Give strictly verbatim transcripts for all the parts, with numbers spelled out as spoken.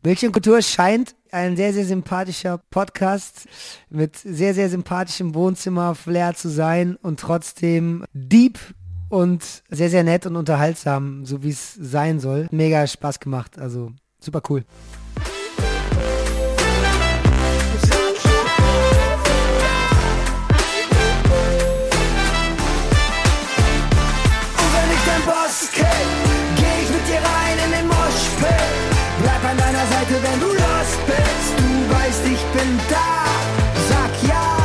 Bildschirmkultur scheint ein sehr, sehr sympathischer Podcast mit sehr, sehr sympathischem Wohnzimmer-Flair zu sein und trotzdem deep und sehr, sehr nett und unterhaltsam, so wie es sein soll. Mega Spaß gemacht, also super cool. Wenn du lost bist, du weißt, ich bin da, sag ja,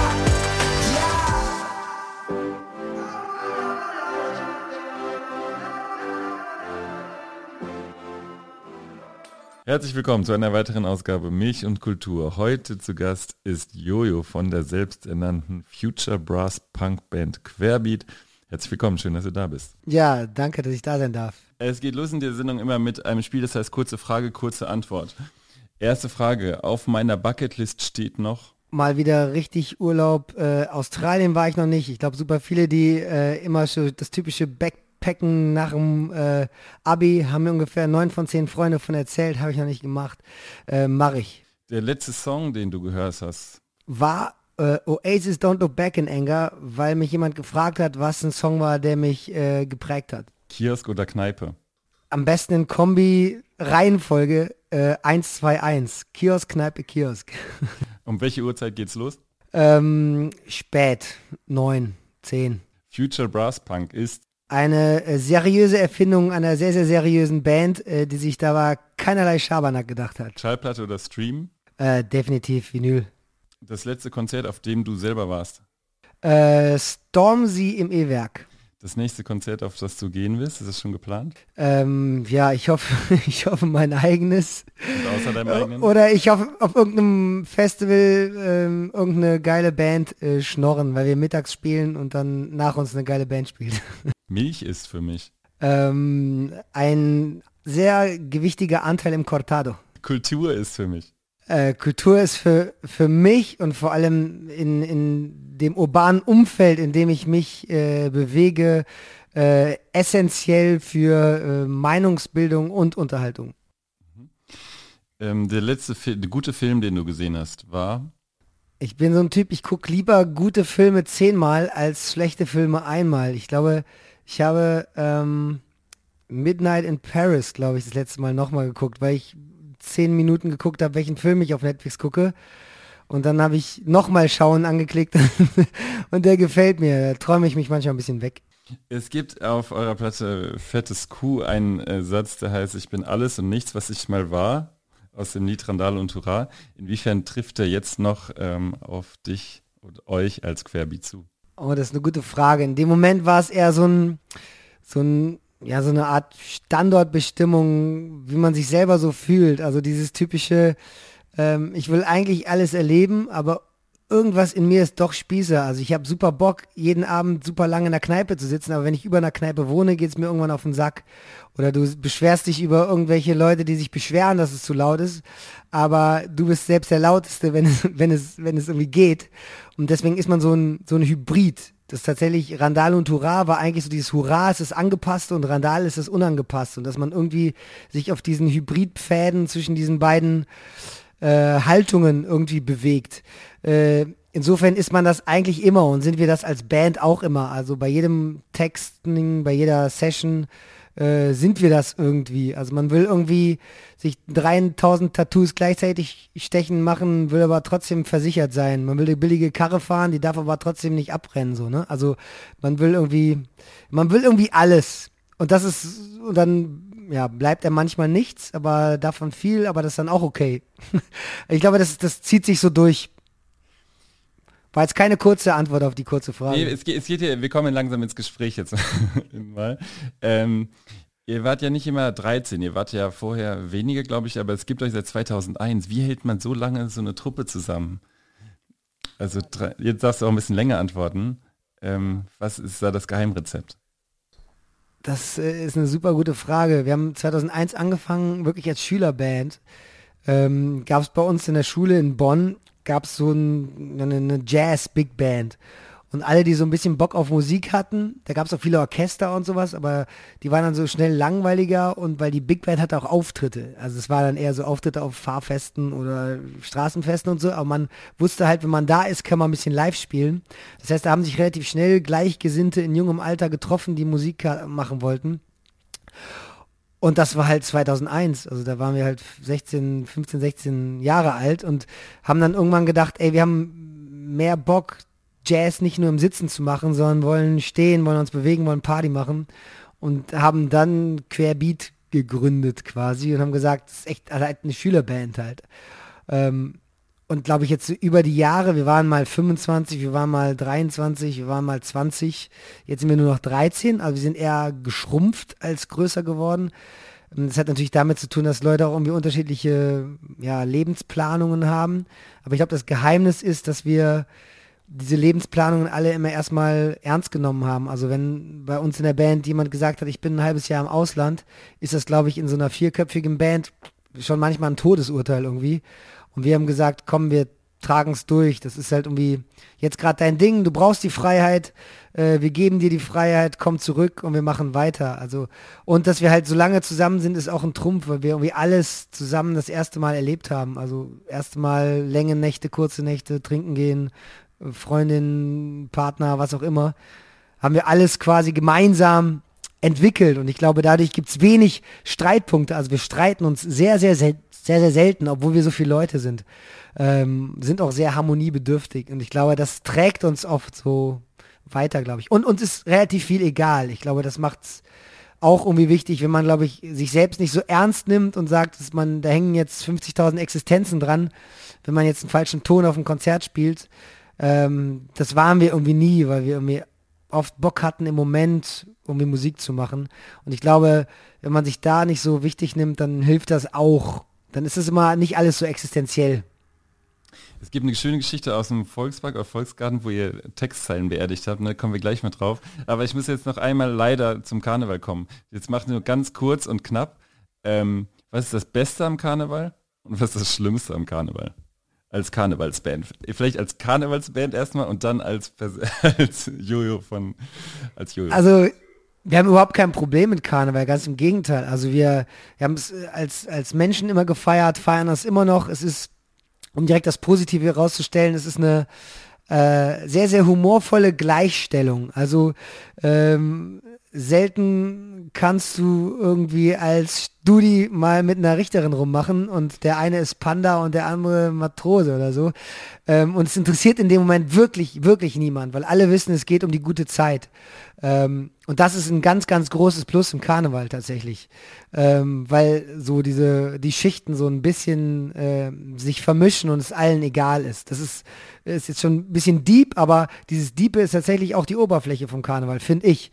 ja. Herzlich willkommen zu einer weiteren Ausgabe Milch und Kultur. Heute zu Gast ist Jojo von der selbsternannten Future Brass Punk Band Querbeat. Herzlich willkommen, schön, dass du da bist. Ja, danke, dass ich da sein darf. Es geht los in der Sendung immer mit einem Spiel, das heißt kurze Frage, kurze Antwort. Erste Frage, auf meiner Bucketlist steht noch? Mal wieder richtig Urlaub. Äh, Australien war ich noch nicht. Ich glaube, super viele, die äh, immer so das typische Backpacken nach dem äh, Abi, haben mir ungefähr neun von zehn Freunde von erzählt, habe ich noch nicht gemacht. Äh, Mache ich. Der letzte Song, den du gehört hast? War äh, Oasis Don't Look Back in Anger, weil mich jemand gefragt hat, was ein Song war, der mich äh, geprägt hat. Kiosk oder Kneipe? Am besten in Kombi-Reihenfolge äh, eins, zwei, eins. Kiosk, Kneipe, Kiosk. Um welche Uhrzeit geht's los? Ähm, spät, neun, zehn. Future Brass Punk ist? Eine äh, seriöse Erfindung einer sehr, sehr seriösen Band, äh, die sich dabei keinerlei Schabernack gedacht hat. Schallplatte oder Stream? Äh, definitiv Vinyl. Das letzte Konzert, auf dem du selber warst? Äh, Stormzy im E-Werk. Das nächste Konzert, auf das du gehen willst, ist das schon geplant? Ähm, ja, ich hoffe, ich hoffe mein eigenes. Und außer deinem eigenen? Oder ich hoffe auf irgendeinem Festival ähm, irgendeine geile Band äh, schnorren, weil wir mittags spielen und dann nach uns eine geile Band spielt. Milch ist für mich? Ähm, ein sehr gewichtiger Anteil im Cortado. Kultur ist für mich? Äh, Kultur ist für, für mich und vor allem in, in dem urbanen Umfeld, in dem ich mich äh, bewege, äh, essentiell für äh, Meinungsbildung und Unterhaltung. Mhm. Ähm, der letzte Fi- der gute Film, den du gesehen hast, war? Ich bin so ein Typ, ich gucke lieber gute Filme zehnmal als schlechte Filme einmal. Ich glaube, ich habe ähm, Midnight in Paris, glaube ich, das letzte Mal nochmal geguckt, weil ich zehn Minuten geguckt habe, welchen Film ich auf Netflix gucke, und dann habe ich nochmal Schauen angeklickt und der gefällt mir, da träume ich mich manchmal ein bisschen weg. Es gibt auf eurer Platte Fettes Kuh einen äh, Satz, der heißt, ich bin alles und nichts, was ich mal war, aus dem Lied Randale und Hurra. Inwiefern trifft der jetzt noch ähm, auf dich und euch als Querbeat zu? Oh, das ist eine gute Frage. In dem Moment war es eher so ein, so ein ja, so eine Art Standortbestimmung, wie man sich selber so fühlt. Also dieses typische, ähm, ich will eigentlich alles erleben, aber irgendwas in mir ist doch Spießer. Also ich habe super Bock, jeden Abend super lange in der Kneipe zu sitzen, aber wenn ich über einer Kneipe wohne, geht es mir irgendwann auf den Sack. Oder du beschwerst dich über irgendwelche Leute, die sich beschweren, dass es zu laut ist, aber du bist selbst der Lauteste, wenn es, wenn es, wenn es irgendwie geht. Und deswegen ist man so ein, so ein Hybrid. Das ist tatsächlich, Randale und Hurra war eigentlich so dieses Hurra ist das Angepasste und Randale ist das Unangepasste, und dass man irgendwie sich auf diesen Hybridpfäden zwischen diesen beiden äh, Haltungen irgendwie bewegt. Äh, insofern ist man das eigentlich immer und sind wir das als Band auch immer. Also bei jedem Texting, bei jeder Session äh, sind wir das irgendwie. Also man will irgendwie sich dreitausend Tattoos gleichzeitig stechen machen, will aber trotzdem versichert sein. Man will eine billige Karre fahren, die darf aber trotzdem nicht abbrennen, so, ne? Also man will irgendwie, man will irgendwie alles. Und das ist, und dann ja, bleibt er manchmal nichts, aber davon viel, aber das ist dann auch okay. Ich glaube, das, das zieht sich so durch. War jetzt keine kurze Antwort auf die kurze Frage. Nee, es geht, es geht hier, wir kommen langsam ins Gespräch jetzt mal. Ähm, ihr wart ja nicht immer dreizehn, ihr wart ja vorher weniger, glaube ich, aber es gibt euch seit zweitausendeins. Wie hält man so lange so eine Truppe zusammen? Also drei, jetzt darfst du auch ein bisschen länger antworten. Ähm, was ist da das Geheimrezept? Das äh, ist eine super gute Frage. Wir haben zweitausendeins angefangen, wirklich als Schülerband. Ähm, gab es bei uns in der Schule in Bonn, gab es so ein, eine, eine Jazz-Big Band. Und alle, die so ein bisschen Bock auf Musik hatten, da gab es auch viele Orchester und sowas, aber die waren dann so schnell langweiliger, und weil die Big Band hatte auch Auftritte. Also es war dann eher so Auftritte auf Fahrfesten oder Straßenfesten und so, aber man wusste halt, wenn man da ist, kann man ein bisschen live spielen. Das heißt, da haben sich relativ schnell Gleichgesinnte in jungem Alter getroffen, die Musik machen wollten. Und das war halt zweitausendeins, also da waren wir halt sechzehn, fünfzehn, sechzehn Jahre alt und haben dann irgendwann gedacht, ey, wir haben mehr Bock, Jazz nicht nur im Sitzen zu machen, sondern wollen stehen, wollen uns bewegen, wollen Party machen, und haben dann Querbeat gegründet quasi und haben gesagt, das ist echt halt eine Schülerband halt. Ähm, und glaube ich jetzt so über die Jahre, wir waren mal fünfundzwanzig, wir waren mal dreiundzwanzig, wir waren mal zwanzig, jetzt sind wir nur noch dreizehn, also wir sind eher geschrumpft als größer geworden. Das hat natürlich damit zu tun, dass Leute auch irgendwie unterschiedliche ja, Lebensplanungen haben, aber ich glaube, das Geheimnis ist, dass wir diese Lebensplanungen alle immer erstmal ernst genommen haben. Also wenn bei uns in der Band jemand gesagt hat, ich bin ein halbes Jahr im Ausland, ist das, glaube ich, in so einer vierköpfigen Band schon manchmal ein Todesurteil irgendwie. Und wir haben gesagt, komm, wir tragen es durch. Das ist halt irgendwie jetzt gerade dein Ding, du brauchst die Freiheit, äh, wir geben dir die Freiheit, komm zurück und wir machen weiter. Also, und dass wir halt so lange zusammen sind, ist auch ein Trumpf, weil wir irgendwie alles zusammen das erste Mal erlebt haben. Also erste Mal lange Nächte, kurze Nächte, trinken gehen, Freundin, Partner, was auch immer, haben wir alles quasi gemeinsam entwickelt, und ich glaube, dadurch gibt es wenig Streitpunkte. Also wir streiten uns sehr, sehr, sehr, sehr, sehr selten, obwohl wir so viele Leute sind. Ähm, sind auch sehr harmoniebedürftig, und ich glaube, das trägt uns oft so weiter, glaube ich. Und uns ist relativ viel egal. Ich glaube, das macht's auch irgendwie wichtig, wenn man, glaube ich, sich selbst nicht so ernst nimmt und sagt, dass man, da hängen jetzt fünfzigtausend Existenzen dran, wenn man jetzt einen falschen Ton auf dem Konzert spielt. Ähm, das waren wir irgendwie nie, weil wir irgendwie oft Bock hatten im Moment, irgendwie Musik zu machen. Und ich glaube, wenn man sich da nicht so wichtig nimmt, dann hilft das auch. Dann ist es immer nicht alles so existenziell. Es gibt eine schöne Geschichte aus dem Volkspark oder Volksgarten, wo ihr Textzeilen beerdigt habt, ne? Kommen wir gleich mal drauf. Aber ich muss jetzt noch einmal leider zum Karneval kommen. Jetzt macht nur ganz kurz und knapp. Ähm, was ist das Beste am Karneval und was ist das Schlimmste am Karneval? Als Karnevalsband. Vielleicht als Karnevalsband erstmal und dann als, als Jojo von, als Jojo. Also, wir haben überhaupt kein Problem mit Karneval, ganz im Gegenteil. Also wir, wir haben es als, als Menschen immer gefeiert, feiern das immer noch. Es ist, um direkt das Positive herauszustellen, es ist eine äh, sehr, sehr humorvolle Gleichstellung. Also ähm, selten kannst du irgendwie als Studi mal mit einer Richterin rummachen und der eine ist Panda und der andere Matrose oder so. Ähm, und es interessiert in dem Moment wirklich, wirklich niemand, weil alle wissen, es geht um die gute Zeit. Ähm, und das ist ein ganz, ganz großes Plus im Karneval tatsächlich, ähm, weil so diese, die Schichten so ein bisschen äh, sich vermischen und es allen egal ist. Das ist, ist jetzt schon ein bisschen deep, aber dieses Deepe ist tatsächlich auch die Oberfläche vom Karneval, finde ich.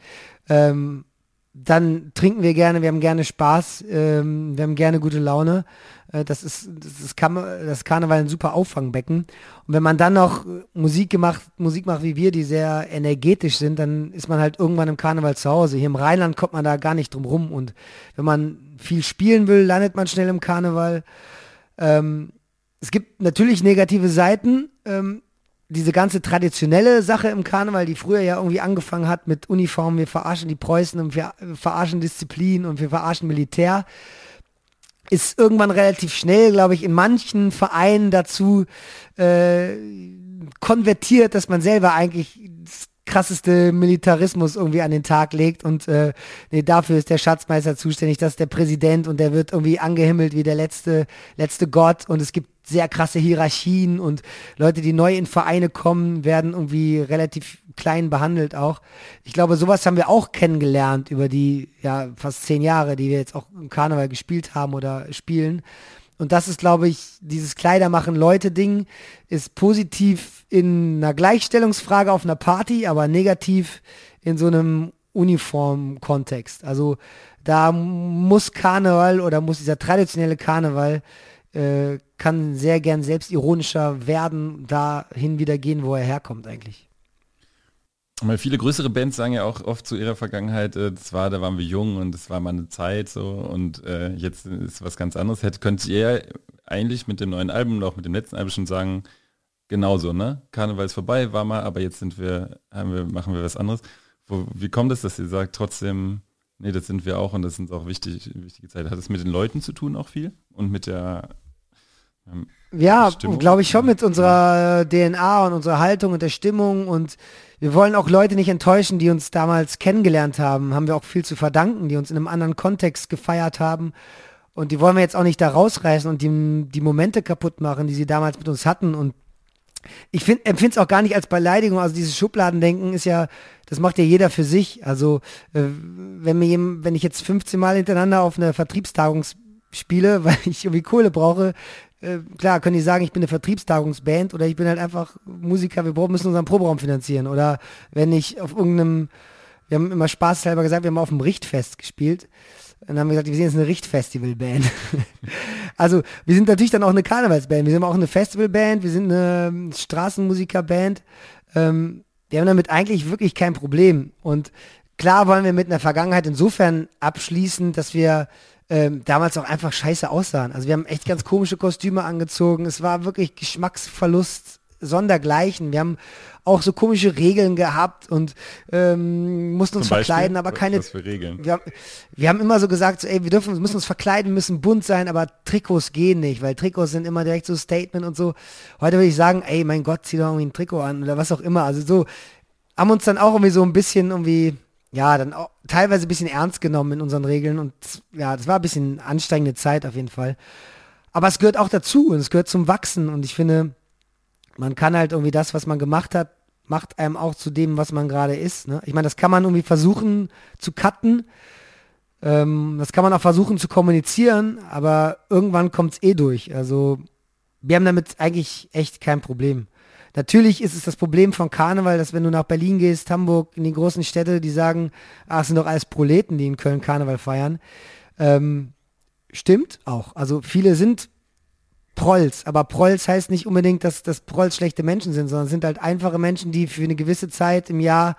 Ähm, dann trinken wir gerne, wir haben gerne Spaß, ähm, wir haben gerne gute Laune. Äh, das ist, das ist Kam- das Karneval ein super Auffangbecken. Und wenn man dann noch Musik gemacht, Musik macht wie wir, die sehr energetisch sind, dann ist man halt irgendwann im Karneval zu Hause. Hier im Rheinland kommt man da gar nicht drum rum. Und wenn man viel spielen will, landet man schnell im Karneval. Ähm, es gibt natürlich negative Seiten, ähm, diese ganze traditionelle Sache im Karneval, die früher ja irgendwie angefangen hat mit Uniformen, wir verarschen die Preußen und wir verarschen Disziplin und wir verarschen Militär, ist irgendwann relativ schnell, glaube ich, in manchen Vereinen dazu äh, konvertiert, dass man selber eigentlich das krasseste Militarismus irgendwie an den Tag legt und äh, nee, dafür ist der Schatzmeister zuständig, das ist der Präsident und der wird irgendwie angehimmelt wie der letzte, letzte Gott, und es gibt sehr krasse Hierarchien und Leute, die neu in Vereine kommen, werden irgendwie relativ klein behandelt auch. Ich glaube, sowas haben wir auch kennengelernt über die ja fast zehn Jahre, die wir jetzt auch im Karneval gespielt haben oder spielen. Und das ist, glaube ich, dieses Kleidermachen-Leute-Ding ist positiv in einer Gleichstellungsfrage auf einer Party, aber negativ in so einem Uniform-Kontext. Also da muss Karneval oder muss dieser traditionelle Karneval äh, kann sehr gern selbstironischer werden, dahin wieder gehen, wo er herkommt eigentlich. Weil viele größere Bands sagen ja auch oft zu ihrer Vergangenheit, äh, das war, da waren wir jung und das war mal eine Zeit so und äh, jetzt ist was ganz anderes. Hätte, könnt ihr eigentlich mit dem neuen Album, auch mit dem letzten Album schon sagen, genauso, ne? Karneval ist vorbei, war mal, aber jetzt sind wir, haben wir, machen wir was anderes. Wo, wie kommt es, dass ihr sagt, trotzdem, nee, das sind wir auch und das sind auch wichtig, wichtige Zeit. Hat es mit den Leuten zu tun auch viel? Und mit der ähm, Ja, glaube ich schon, mit unserer D N A und unserer Haltung und der Stimmung, und wir wollen auch Leute nicht enttäuschen, die uns damals kennengelernt haben, haben wir auch viel zu verdanken, die uns in einem anderen Kontext gefeiert haben, und die wollen wir jetzt auch nicht da rausreißen und die, die Momente kaputt machen, die sie damals mit uns hatten. Und ich empfinde es auch gar nicht als Beleidigung, also dieses Schubladendenken ist ja, das macht ja jeder für sich, also äh, wenn mir jemand, wenn ich jetzt fünfzehn Mal hintereinander auf einer Vertriebstagung spiele, weil ich irgendwie Kohle brauche, äh, klar, können die sagen, ich bin eine Vertriebstagungsband, oder ich bin halt einfach Musiker, wir müssen unseren Proberaum finanzieren, oder wenn ich auf irgendeinem, wir haben immer spaßhalber gesagt, wir haben auf dem Richtfest gespielt. Dann haben wir gesagt, wir sind jetzt eine Richtfestival-Band. Also wir sind natürlich dann auch eine Karnevalsband, wir sind auch eine Festivalband, wir sind eine Straßenmusikerband. Ähm, wir haben damit eigentlich wirklich kein Problem. Und klar wollen wir mit einer Vergangenheit insofern abschließen, dass wir ähm, damals auch einfach scheiße aussahen. Also wir haben echt ganz komische Kostüme angezogen. Es war wirklich Geschmacksverlust sondergleichen. Wir haben auch so komische Regeln gehabt und ähm, mussten uns verkleiden, aber keine... Was für Regeln? Wir haben, wir haben immer so gesagt, so, ey, wir dürfen, müssen uns verkleiden, müssen bunt sein, aber Trikots gehen nicht, weil Trikots sind immer direkt so Statement und so. Heute würde ich sagen, ey, mein Gott, zieh doch irgendwie ein Trikot an oder was auch immer. Also so, haben uns dann auch irgendwie so ein bisschen irgendwie, ja, dann auch teilweise ein bisschen ernst genommen in unseren Regeln, und ja, das war ein bisschen anstrengende Zeit auf jeden Fall. Aber es gehört auch dazu und es gehört zum Wachsen, und ich finde, man kann halt irgendwie das, was man gemacht hat, macht einem auch zu dem, was man gerade ist. Ne? Ich meine, das kann man irgendwie versuchen zu cutten. Ähm, das kann man auch versuchen zu kommunizieren, aber irgendwann kommt es eh durch. Also wir haben damit eigentlich echt kein Problem. Natürlich ist es das Problem von Karneval, dass wenn du nach Berlin gehst, Hamburg, in die großen Städte, die sagen, ah, es sind doch alles Proleten, die in Köln Karneval feiern. Ähm, stimmt auch. Also viele sind Prolls, aber Prolls heißt nicht unbedingt, dass, dass Prolls schlechte Menschen sind, sondern sind halt einfache Menschen, die für eine gewisse Zeit im Jahr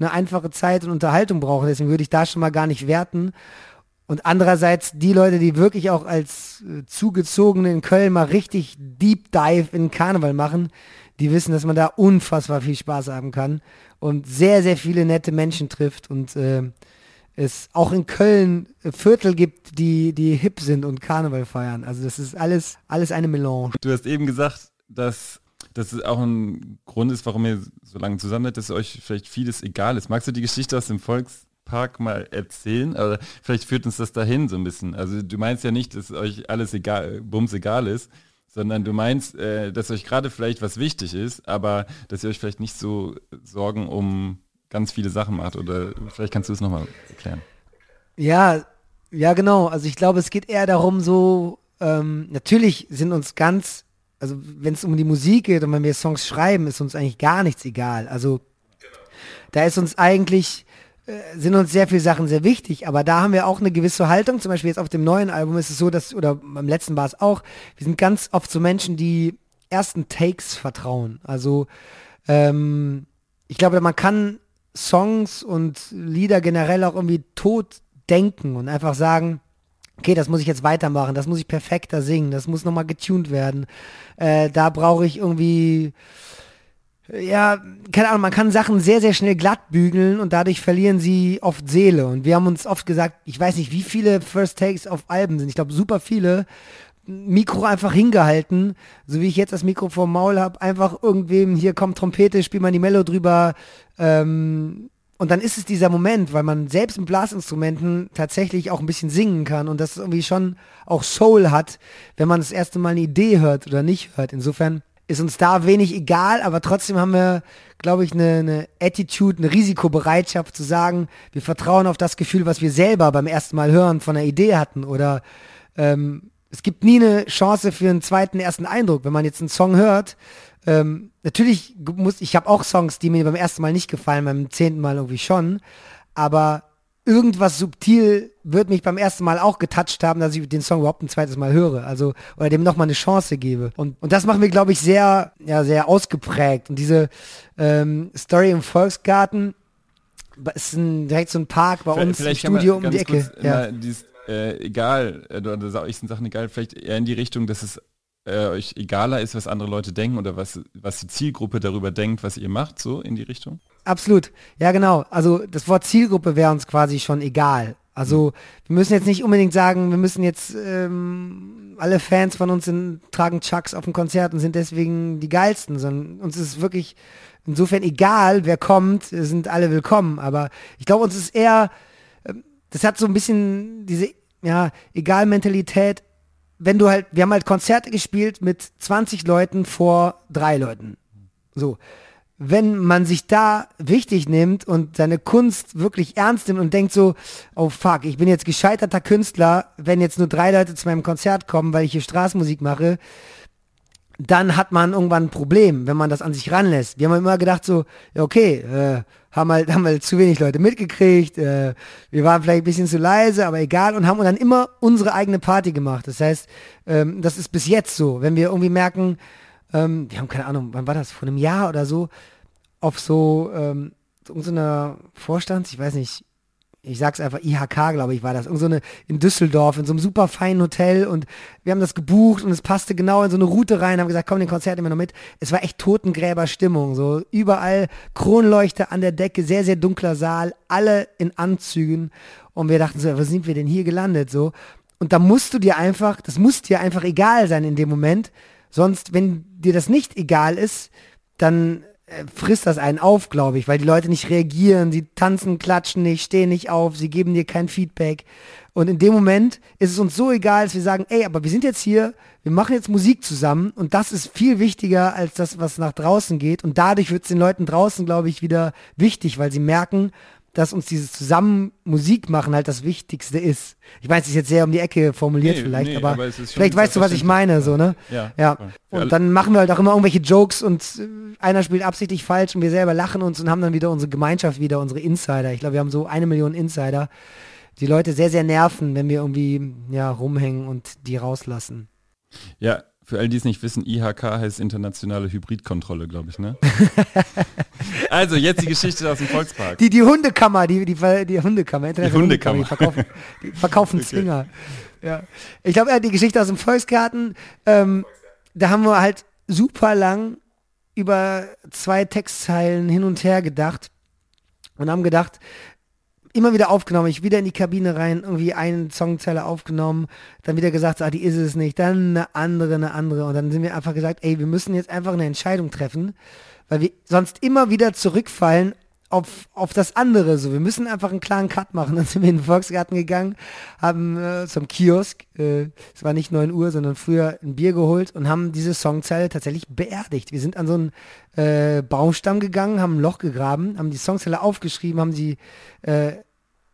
eine einfache Zeit und Unterhaltung brauchen. Deswegen würde ich da schon mal gar nicht werten. Und andererseits die Leute, die wirklich auch als äh, Zugezogene in Köln mal richtig Deep Dive in Karneval machen, die wissen, dass man da unfassbar viel Spaß haben kann und sehr, sehr viele nette Menschen trifft, und äh, es auch in Köln Viertel gibt, die, die hip sind und Karneval feiern. Also das ist alles, alles eine Melange. Du hast eben gesagt, dass das auch ein Grund ist, warum ihr so lange zusammen seid, dass euch vielleicht vieles egal ist. Magst du die Geschichte aus dem Volkspark mal erzählen? Oder vielleicht führt uns das dahin so ein bisschen. Also du meinst ja nicht, dass euch alles egal, bums egal ist, sondern du meinst, äh, dass euch gerade vielleicht was wichtig ist, aber dass ihr euch vielleicht nicht so Sorgen um ganz viele Sachen macht, oder vielleicht kannst du es nochmal erklären. Ja, ja genau, also ich glaube, es geht eher darum so, ähm, natürlich sind uns ganz, also wenn es um die Musik geht und wenn wir Songs schreiben, ist uns eigentlich gar nichts egal, also da ist uns eigentlich, äh, sind uns sehr viele Sachen sehr wichtig, aber da haben wir auch eine gewisse Haltung, zum Beispiel jetzt auf dem neuen Album ist es so, dass, oder beim letzten war es auch, wir sind ganz oft so Menschen, die ersten Takes vertrauen, also ähm, ich glaube, man kann Songs und Lieder generell auch irgendwie tot denken und einfach sagen, okay, das muss ich jetzt weitermachen, das muss ich perfekter singen, das muss nochmal getuned werden, äh, da brauche ich irgendwie, ja, keine Ahnung, man kann Sachen sehr, sehr schnell glatt bügeln und dadurch verlieren sie oft Seele, und wir haben uns oft gesagt, ich weiß nicht, wie viele First Takes auf Alben sind, ich glaube super viele, Mikro einfach hingehalten, so wie ich jetzt das Mikro vorm Maul habe, einfach irgendwem, hier kommt Trompete, spiel mal die Mello drüber, ähm, und dann ist es dieser Moment, weil man selbst mit Blasinstrumenten tatsächlich auch ein bisschen singen kann und das irgendwie schon auch Soul hat, wenn man das erste Mal eine Idee hört oder nicht hört. Insofern ist uns da wenig egal, aber trotzdem haben wir, glaube ich, eine, eine Attitude, eine Risikobereitschaft zu sagen, wir vertrauen auf das Gefühl, was wir selber beim ersten Mal hören von einer Idee hatten, oder ähm, es gibt nie eine Chance für einen zweiten, ersten Eindruck, wenn man jetzt einen Song hört. Ähm, natürlich muss, ich habe auch Songs, die mir beim ersten Mal nicht gefallen, beim zehnten Mal irgendwie schon, aber irgendwas subtil wird mich beim ersten Mal auch getoucht haben, dass ich den Song überhaupt ein zweites Mal höre, also, oder dem nochmal eine Chance gebe. Und, und das machen wir, glaube ich, sehr, ja, sehr ausgeprägt. Und diese ähm, Story im Volksgarten, ist ein, direkt so ein Park bei uns im Studio um die Ecke. Äh, egal, oder ich sind Sachen egal, vielleicht eher in die Richtung, dass es äh, euch egaler ist, was andere Leute denken oder was, was die Zielgruppe darüber denkt, was ihr macht, so in die Richtung? Absolut, ja genau. Also das Wort Zielgruppe wäre uns quasi schon egal. Also wir müssen jetzt nicht unbedingt sagen, wir müssen jetzt ähm, alle Fans von uns in, tragen Chucks auf dem Konzert und sind deswegen die geilsten, sondern uns ist wirklich insofern egal, wer kommt, sind alle willkommen. Aber ich glaube, uns ist eher, das hat so ein bisschen diese, ja, Egal-Mentalität, wenn du halt, wir haben halt Konzerte gespielt mit zwanzig Leuten vor drei Leuten. So. Wenn man sich da wichtig nimmt und seine Kunst wirklich ernst nimmt und denkt so, oh fuck, ich bin jetzt gescheiterter Künstler, wenn jetzt nur drei Leute zu meinem Konzert kommen, weil ich hier Straßenmusik mache, dann hat man irgendwann ein Problem, wenn man das an sich ranlässt. Wir haben immer gedacht so, okay, äh, haben halt, haben halt zu wenig Leute mitgekriegt, äh, wir waren vielleicht ein bisschen zu leise, aber egal, und haben dann immer unsere eigene Party gemacht. Das heißt, ähm, das ist bis jetzt so, wenn wir irgendwie merken, Ähm, wir haben keine Ahnung, wann war das, vor einem Jahr oder so, auf so ähm, irgendeiner Vorstands, ich weiß nicht, ich sag's einfach, I H K, glaube ich, war das, irgendeine in Düsseldorf, in so einem super feinen Hotel, und wir haben das gebucht und es passte genau in so eine Route rein, haben gesagt, komm, den Konzert nehmen wir noch mit. Es war echt Totengräberstimmung, so überall Kronleuchter an der Decke, sehr, sehr dunkler Saal, alle in Anzügen, und wir dachten so, was sind wir denn hier gelandet, so, und da musst du dir einfach, das muss dir einfach egal sein in dem Moment. Sonst, wenn dir das nicht egal ist, dann äh, frisst das einen auf, glaube ich, weil die Leute nicht reagieren, sie tanzen, klatschen nicht, stehen nicht auf, sie geben dir kein Feedback. Und in dem Moment ist es uns so egal, dass wir sagen, ey, aber wir sind jetzt hier, wir machen jetzt Musik zusammen, und das ist viel wichtiger als das, was nach draußen geht. Und dadurch wird es den Leuten draußen, glaube ich, wieder wichtig, weil sie merken, dass uns dieses zusammen Musik machen halt das Wichtigste ist. Ich weiß, es ist jetzt sehr um die Ecke formuliert, nee, vielleicht, nee, aber, aber vielleicht weißt du, was ich meine, ja. So, ne? Ja. ja. Und dann machen wir halt auch immer irgendwelche Jokes und einer spielt absichtlich falsch und wir selber lachen uns und haben dann wieder unsere Gemeinschaft wieder, unsere Insider. Ich glaube, wir haben so eine Million Insider, die Leute sehr, sehr nerven, wenn wir irgendwie, ja, rumhängen und die rauslassen. Ja. Für all die es nicht wissen, I H K heißt internationale Hybridkontrolle, glaube ich, ne? Also, jetzt die Geschichte aus dem Volkspark. Die, die Hundekammer, die, die, die Hundekammer, die Hundekammer, die verkaufen, die verkaufen okay. Zwinger. Ja. Ich glaube, er hat die Geschichte aus dem Volksgarten, ähm, da haben wir halt super lang über zwei Textzeilen hin und her gedacht und haben gedacht, immer wieder aufgenommen, ich wieder in die Kabine rein, irgendwie einen Songzeile aufgenommen, dann wieder gesagt, ah, die ist es nicht, dann eine andere, eine andere, und dann sind wir einfach gesagt, ey, wir müssen jetzt einfach eine Entscheidung treffen, weil wir sonst immer wieder zurückfallen auf, auf das andere, so, wir müssen einfach einen klaren Cut machen. Dann sind wir in den Volksgarten gegangen, haben äh, zum Kiosk, äh, es war nicht neun Uhr, sondern früher ein Bier geholt und haben diese Songzeile tatsächlich beerdigt. Wir sind an so einen äh, Baumstamm gegangen, haben ein Loch gegraben, haben die Songzeile aufgeschrieben, haben sie äh,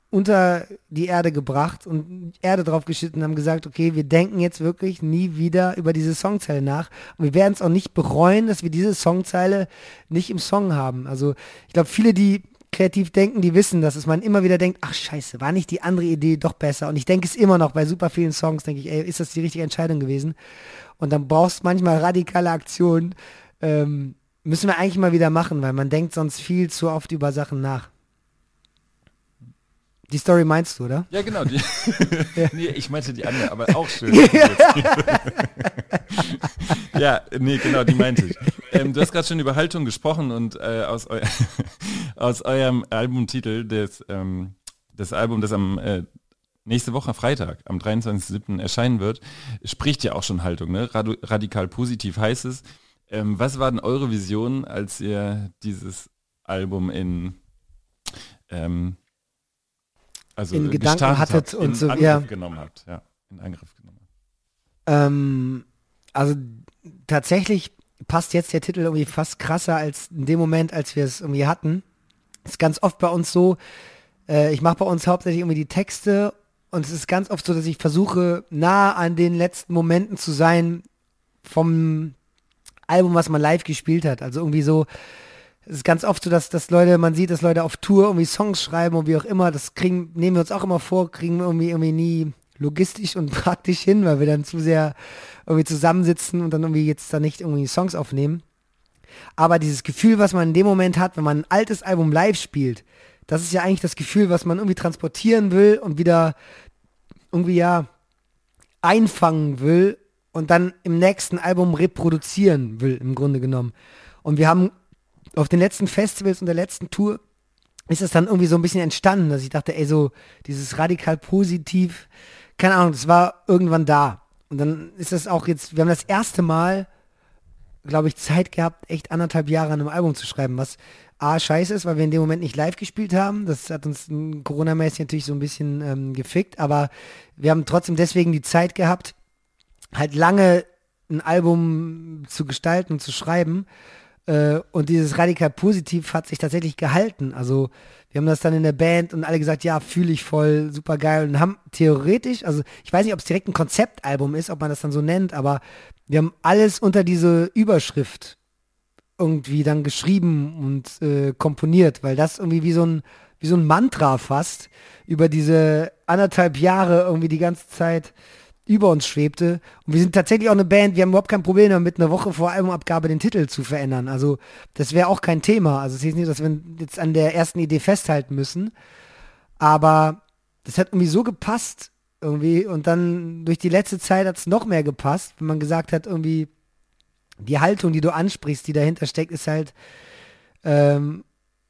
unter die Erde gebracht und Erde drauf geschüttet und haben gesagt, okay, wir denken jetzt wirklich nie wieder über diese Songzeile nach, und wir werden es auch nicht bereuen, dass wir diese Songzeile nicht im Song haben. Also ich glaube, viele, die kreativ denken, die wissen, dass es man immer wieder denkt, ach scheiße, war nicht die andere Idee doch besser, und ich denke es immer noch bei super vielen Songs, denke ich, ey, ist das die richtige Entscheidung gewesen, und dann brauchst du manchmal radikale Aktionen, ähm, müssen wir eigentlich mal wieder machen, weil man denkt sonst viel zu oft über Sachen nach. Die Story meinst du, oder? Ja, genau. Die nee, ich meinte die andere, aber auch schön. Ja, nee, genau, die meinte ich. Ähm, du hast gerade schon über Haltung gesprochen, und äh, aus, eu- aus eurem Albumtitel des, ähm, des Albums, das am äh, nächste Woche Freitag, am dreiundzwanzigsten siebten erscheinen wird, spricht ja auch schon Haltung, ne? Rad- radikal positiv heißt es. Ähm, was war denn eure Vision, als ihr dieses Album in... Ähm, Also in Gedanken hattet und in so Angriff ja. genommen habt, ja, in Angriff genommen. Ähm, also tatsächlich passt jetzt der Titel irgendwie fast krasser als in dem Moment, als wir es irgendwie hatten. Ist ganz oft bei uns so. Äh, ich mache bei uns hauptsächlich irgendwie die Texte, und es ist ganz oft so, dass ich versuche, nah an den letzten Momenten zu sein vom Album, was man live gespielt hat. Also irgendwie so. Es ist ganz oft so, dass, dass Leute, man sieht, dass Leute auf Tour irgendwie Songs schreiben und wie auch immer, das kriegen, nehmen wir uns auch immer vor, kriegen wir irgendwie, irgendwie nie logistisch und praktisch hin, weil wir dann zu sehr irgendwie zusammensitzen und dann irgendwie jetzt da nicht irgendwie Songs aufnehmen. Aber dieses Gefühl, was man in dem Moment hat, wenn man ein altes Album live spielt, das ist ja eigentlich das Gefühl, was man irgendwie transportieren will und wieder irgendwie ja einfangen will, und dann im nächsten Album reproduzieren will, im Grunde genommen. Und wir haben auf den letzten Festivals und der letzten Tour ist es dann irgendwie so ein bisschen entstanden, dass ich dachte, ey, so dieses radikal positiv, keine Ahnung, das war irgendwann da. Und dann ist das auch jetzt, wir haben das erste Mal, glaube ich, Zeit gehabt, echt anderthalb Jahre an einem Album zu schreiben, was A, scheiße ist, weil wir in dem Moment nicht live gespielt haben. Das hat uns coronamäßig natürlich so ein bisschen ähm, gefickt, aber wir haben trotzdem deswegen die Zeit gehabt, halt lange ein Album zu gestalten und zu schreiben. Und dieses radikal positiv hat sich tatsächlich gehalten. Also wir haben das dann in der Band und alle gesagt, ja, fühle ich voll, super geil. Und haben theoretisch, also ich weiß nicht, ob es direkt ein Konzeptalbum ist, ob man das dann so nennt, aber wir haben alles unter diese Überschrift irgendwie dann geschrieben und äh, komponiert, weil das irgendwie wie so ein, wie so ein Mantra fast über diese anderthalb Jahre irgendwie die ganze Zeit über uns schwebte. Und wir sind tatsächlich auch eine Band, wir haben überhaupt kein Problem damit, eine Woche vor Albumabgabe den Titel zu verändern. Also das wäre auch kein Thema. Also es ist nicht, dass wir jetzt an der ersten Idee festhalten müssen. Aber das hat irgendwie so gepasst irgendwie. Und dann durch die letzte Zeit hat es noch mehr gepasst, wenn man gesagt hat, irgendwie die Haltung, die du ansprichst, die dahinter steckt, ist halt, ähm,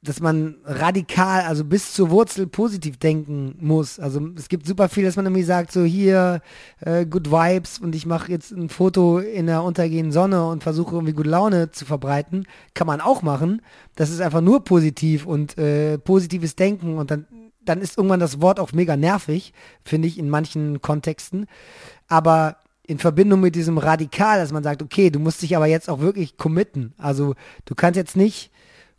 dass man radikal, also bis zur Wurzel positiv denken muss. Also es gibt super viel, dass man irgendwie sagt, so hier, äh, good vibes und ich mache jetzt ein Foto in der untergehenden Sonne und versuche irgendwie gute Laune zu verbreiten. Kann man auch machen. Das ist einfach nur positiv und äh, positives Denken und dann, dann ist irgendwann das Wort auch mega nervig, finde ich, in manchen Kontexten. Aber in Verbindung mit diesem radikal, dass man sagt, okay, du musst dich aber jetzt auch wirklich committen. Also du kannst jetzt nicht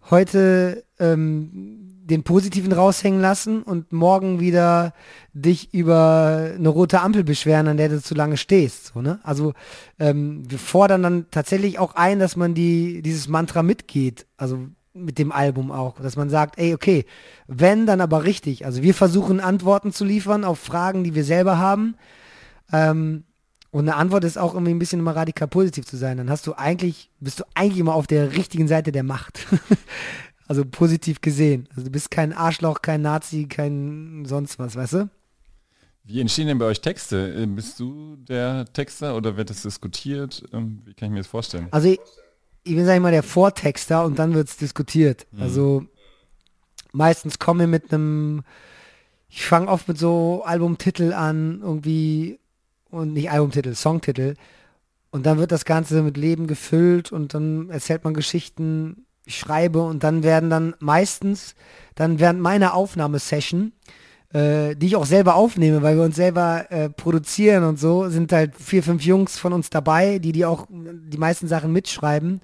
heute ähm, den Positiven raushängen lassen und morgen wieder dich über eine rote Ampel beschweren, an der du zu lange stehst. So, ne? Also ähm, wir fordern dann tatsächlich auch ein, dass man die dieses Mantra mitgeht, also mit dem Album auch, dass man sagt, ey, okay, wenn, dann aber richtig. Also wir versuchen Antworten zu liefern auf Fragen, die wir selber haben. Ähm, Und eine Antwort ist auch irgendwie ein bisschen immer radikal positiv zu sein. Dann hast du eigentlich, bist du eigentlich immer auf der richtigen Seite der Macht. Also positiv gesehen. Also du bist kein Arschloch, kein Nazi, kein sonst was, weißt du? Wie entstehen denn bei euch Texte? Bist du der Texter oder wird das diskutiert? Wie kann ich mir das vorstellen? Also ich, ich bin, sag ich mal, der Vortexter und dann wird es diskutiert. Mhm. Also meistens komme ich mit einem, ich fange oft mit so Albumtitel an, irgendwie, und nicht Albumtitel, Songtitel. Und dann wird das Ganze mit Leben gefüllt und dann erzählt man Geschichten, ich schreibe und dann werden dann meistens, dann während meiner Aufnahmesession, äh, die ich auch selber aufnehme, weil wir uns selber äh, produzieren und so, sind halt vier, fünf Jungs von uns dabei, die die auch die meisten Sachen mitschreiben.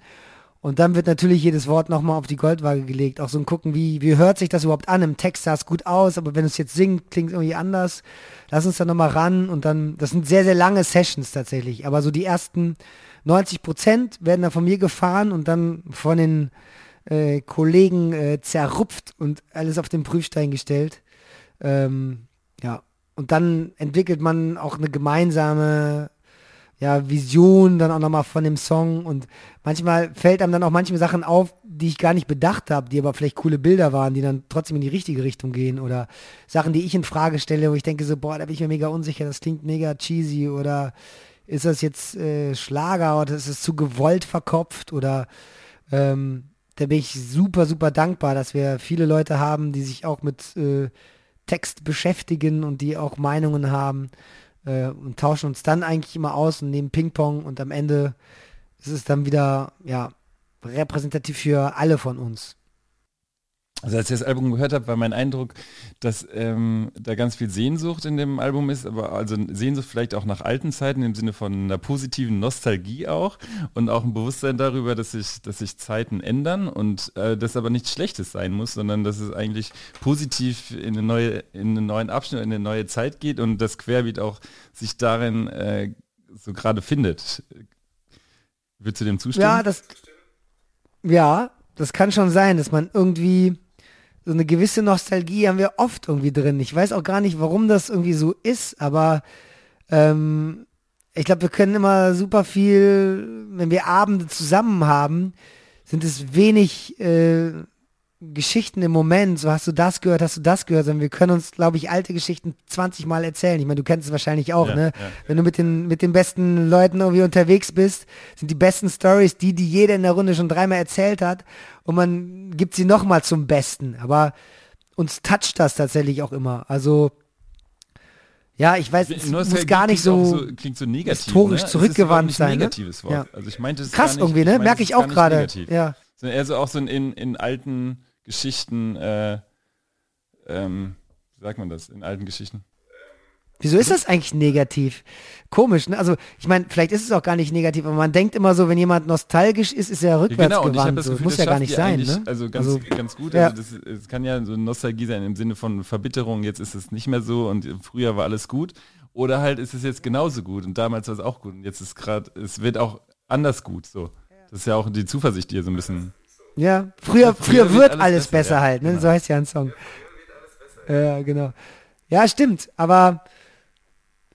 Und dann wird natürlich jedes Wort nochmal auf die Goldwaage gelegt. Auch so ein Gucken, wie, wie hört sich das überhaupt an? Im Text sah es gut aus, aber wenn du es jetzt singst, klingt es irgendwie anders. Lass uns da nochmal ran und dann, das sind sehr, sehr lange Sessions tatsächlich. Aber so die ersten neunzig Prozent werden dann von mir gefahren und dann von den äh, Kollegen äh, zerrupft und alles auf den Prüfstein gestellt. Ähm, ja. Und dann entwickelt man auch eine gemeinsame ja, Vision dann auch nochmal von dem Song und manchmal fällt einem dann auch manchmal Sachen auf, die ich gar nicht bedacht habe, die aber vielleicht coole Bilder waren, die dann trotzdem in die richtige Richtung gehen oder Sachen, die ich in Frage stelle, wo ich denke so, boah, da bin ich mir mega unsicher, das klingt mega cheesy oder ist das jetzt äh, Schlager oder ist es zu gewollt verkopft oder ähm, da bin ich super, super dankbar, dass wir viele Leute haben, die sich auch mit äh, Text beschäftigen und die auch Meinungen haben. Und tauschen uns dann eigentlich immer aus und nehmen Ping-Pong und am Ende ist es dann wieder ja repräsentativ für alle von uns. Also als ich das Album gehört habe, war mein Eindruck, dass ähm, da ganz viel Sehnsucht in dem Album ist, aber also Sehnsucht vielleicht auch nach alten Zeiten im Sinne von einer positiven Nostalgie auch und auch ein Bewusstsein darüber, dass sich dass sich Zeiten ändern und äh, das aber nichts Schlechtes sein muss, sondern dass es eigentlich positiv in eine neue, in einen neuen Abschnitt, in eine neue Zeit geht und das Querbeat auch sich darin äh, so gerade findet. Würdest du dem zustimmen? Ja, das, ja, das kann schon sein, dass man irgendwie so eine gewisse Nostalgie haben wir oft irgendwie drin. Ich weiß auch gar nicht, warum das irgendwie so ist, aber ähm, ich glaube, wir können immer super viel, wenn wir Abende zusammen haben, sind es wenig äh, Geschichten im Moment, so hast du das gehört, hast du das gehört, sondern wir können uns, glaube ich, alte Geschichten zwanzig Mal erzählen. Ich meine, du kennst es wahrscheinlich auch, ja, ne? Ja. Wenn du mit den, mit den besten Leuten irgendwie unterwegs bist, sind die besten Stories die, die jeder in der Runde schon dreimal erzählt hat und man gibt sie nochmal zum Besten. Aber uns toucht das tatsächlich auch immer. Also, ja, ich weiß, es muss ja, gar nicht so, so, klingt so negativ, historisch, ne? Zurückgewandt es ist sein. Negatives, ne? Wort. Ja. Also ich meinte es krass gar nicht, irgendwie, ne? Merke ich auch gerade. Ja. Also auch so in, in alten Geschichten, äh, ähm, wie sagt man das, in alten Geschichten. Wieso ist das eigentlich negativ? Komisch, ne? Also ich meine, vielleicht ist es auch gar nicht negativ, aber man denkt immer so, wenn jemand nostalgisch ist, ist er rückwärts gewandt. Ja, genau, das Gefühl, so. Muss das ja gar nicht sein, ne? Also ganz, also, ganz gut, ja. Also das, das kann ja so Nostalgie sein im Sinne von Verbitterung, jetzt ist es nicht mehr so und früher war alles gut. Oder halt ist es jetzt genauso gut und damals war es auch gut und jetzt ist gerade, es wird auch anders gut, so. Das ist ja auch die Zuversicht, die hier so ein bisschen... Ja, früher, früher, früher wird alles, alles besser, besser ja, halt, ne? Genau. So heißt ja ein Song. Ja, früher wird alles besser, ja. Ja, genau. Ja, stimmt, aber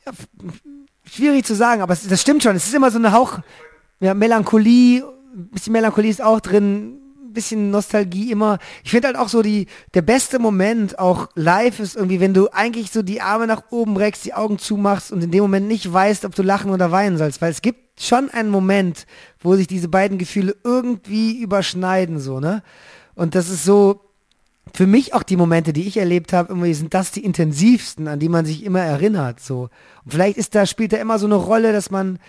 ja, schwierig zu sagen, aber es, das stimmt schon. Es ist immer so eine Hauch, ja, Melancholie, ein bisschen Melancholie ist auch drin, ein bisschen Nostalgie immer. Ich finde halt auch so, die der beste Moment auch live ist irgendwie, wenn du eigentlich so die Arme nach oben reckst, die Augen zumachst und in dem Moment nicht weißt, ob du lachen oder weinen sollst, weil es gibt schon ein Moment, wo sich diese beiden Gefühle irgendwie überschneiden, so, ne? Und das ist so, für mich auch die Momente, die ich erlebt habe, irgendwie sind das die intensivsten, an die man sich immer erinnert, so. Und vielleicht ist da, spielt da immer so eine Rolle, dass man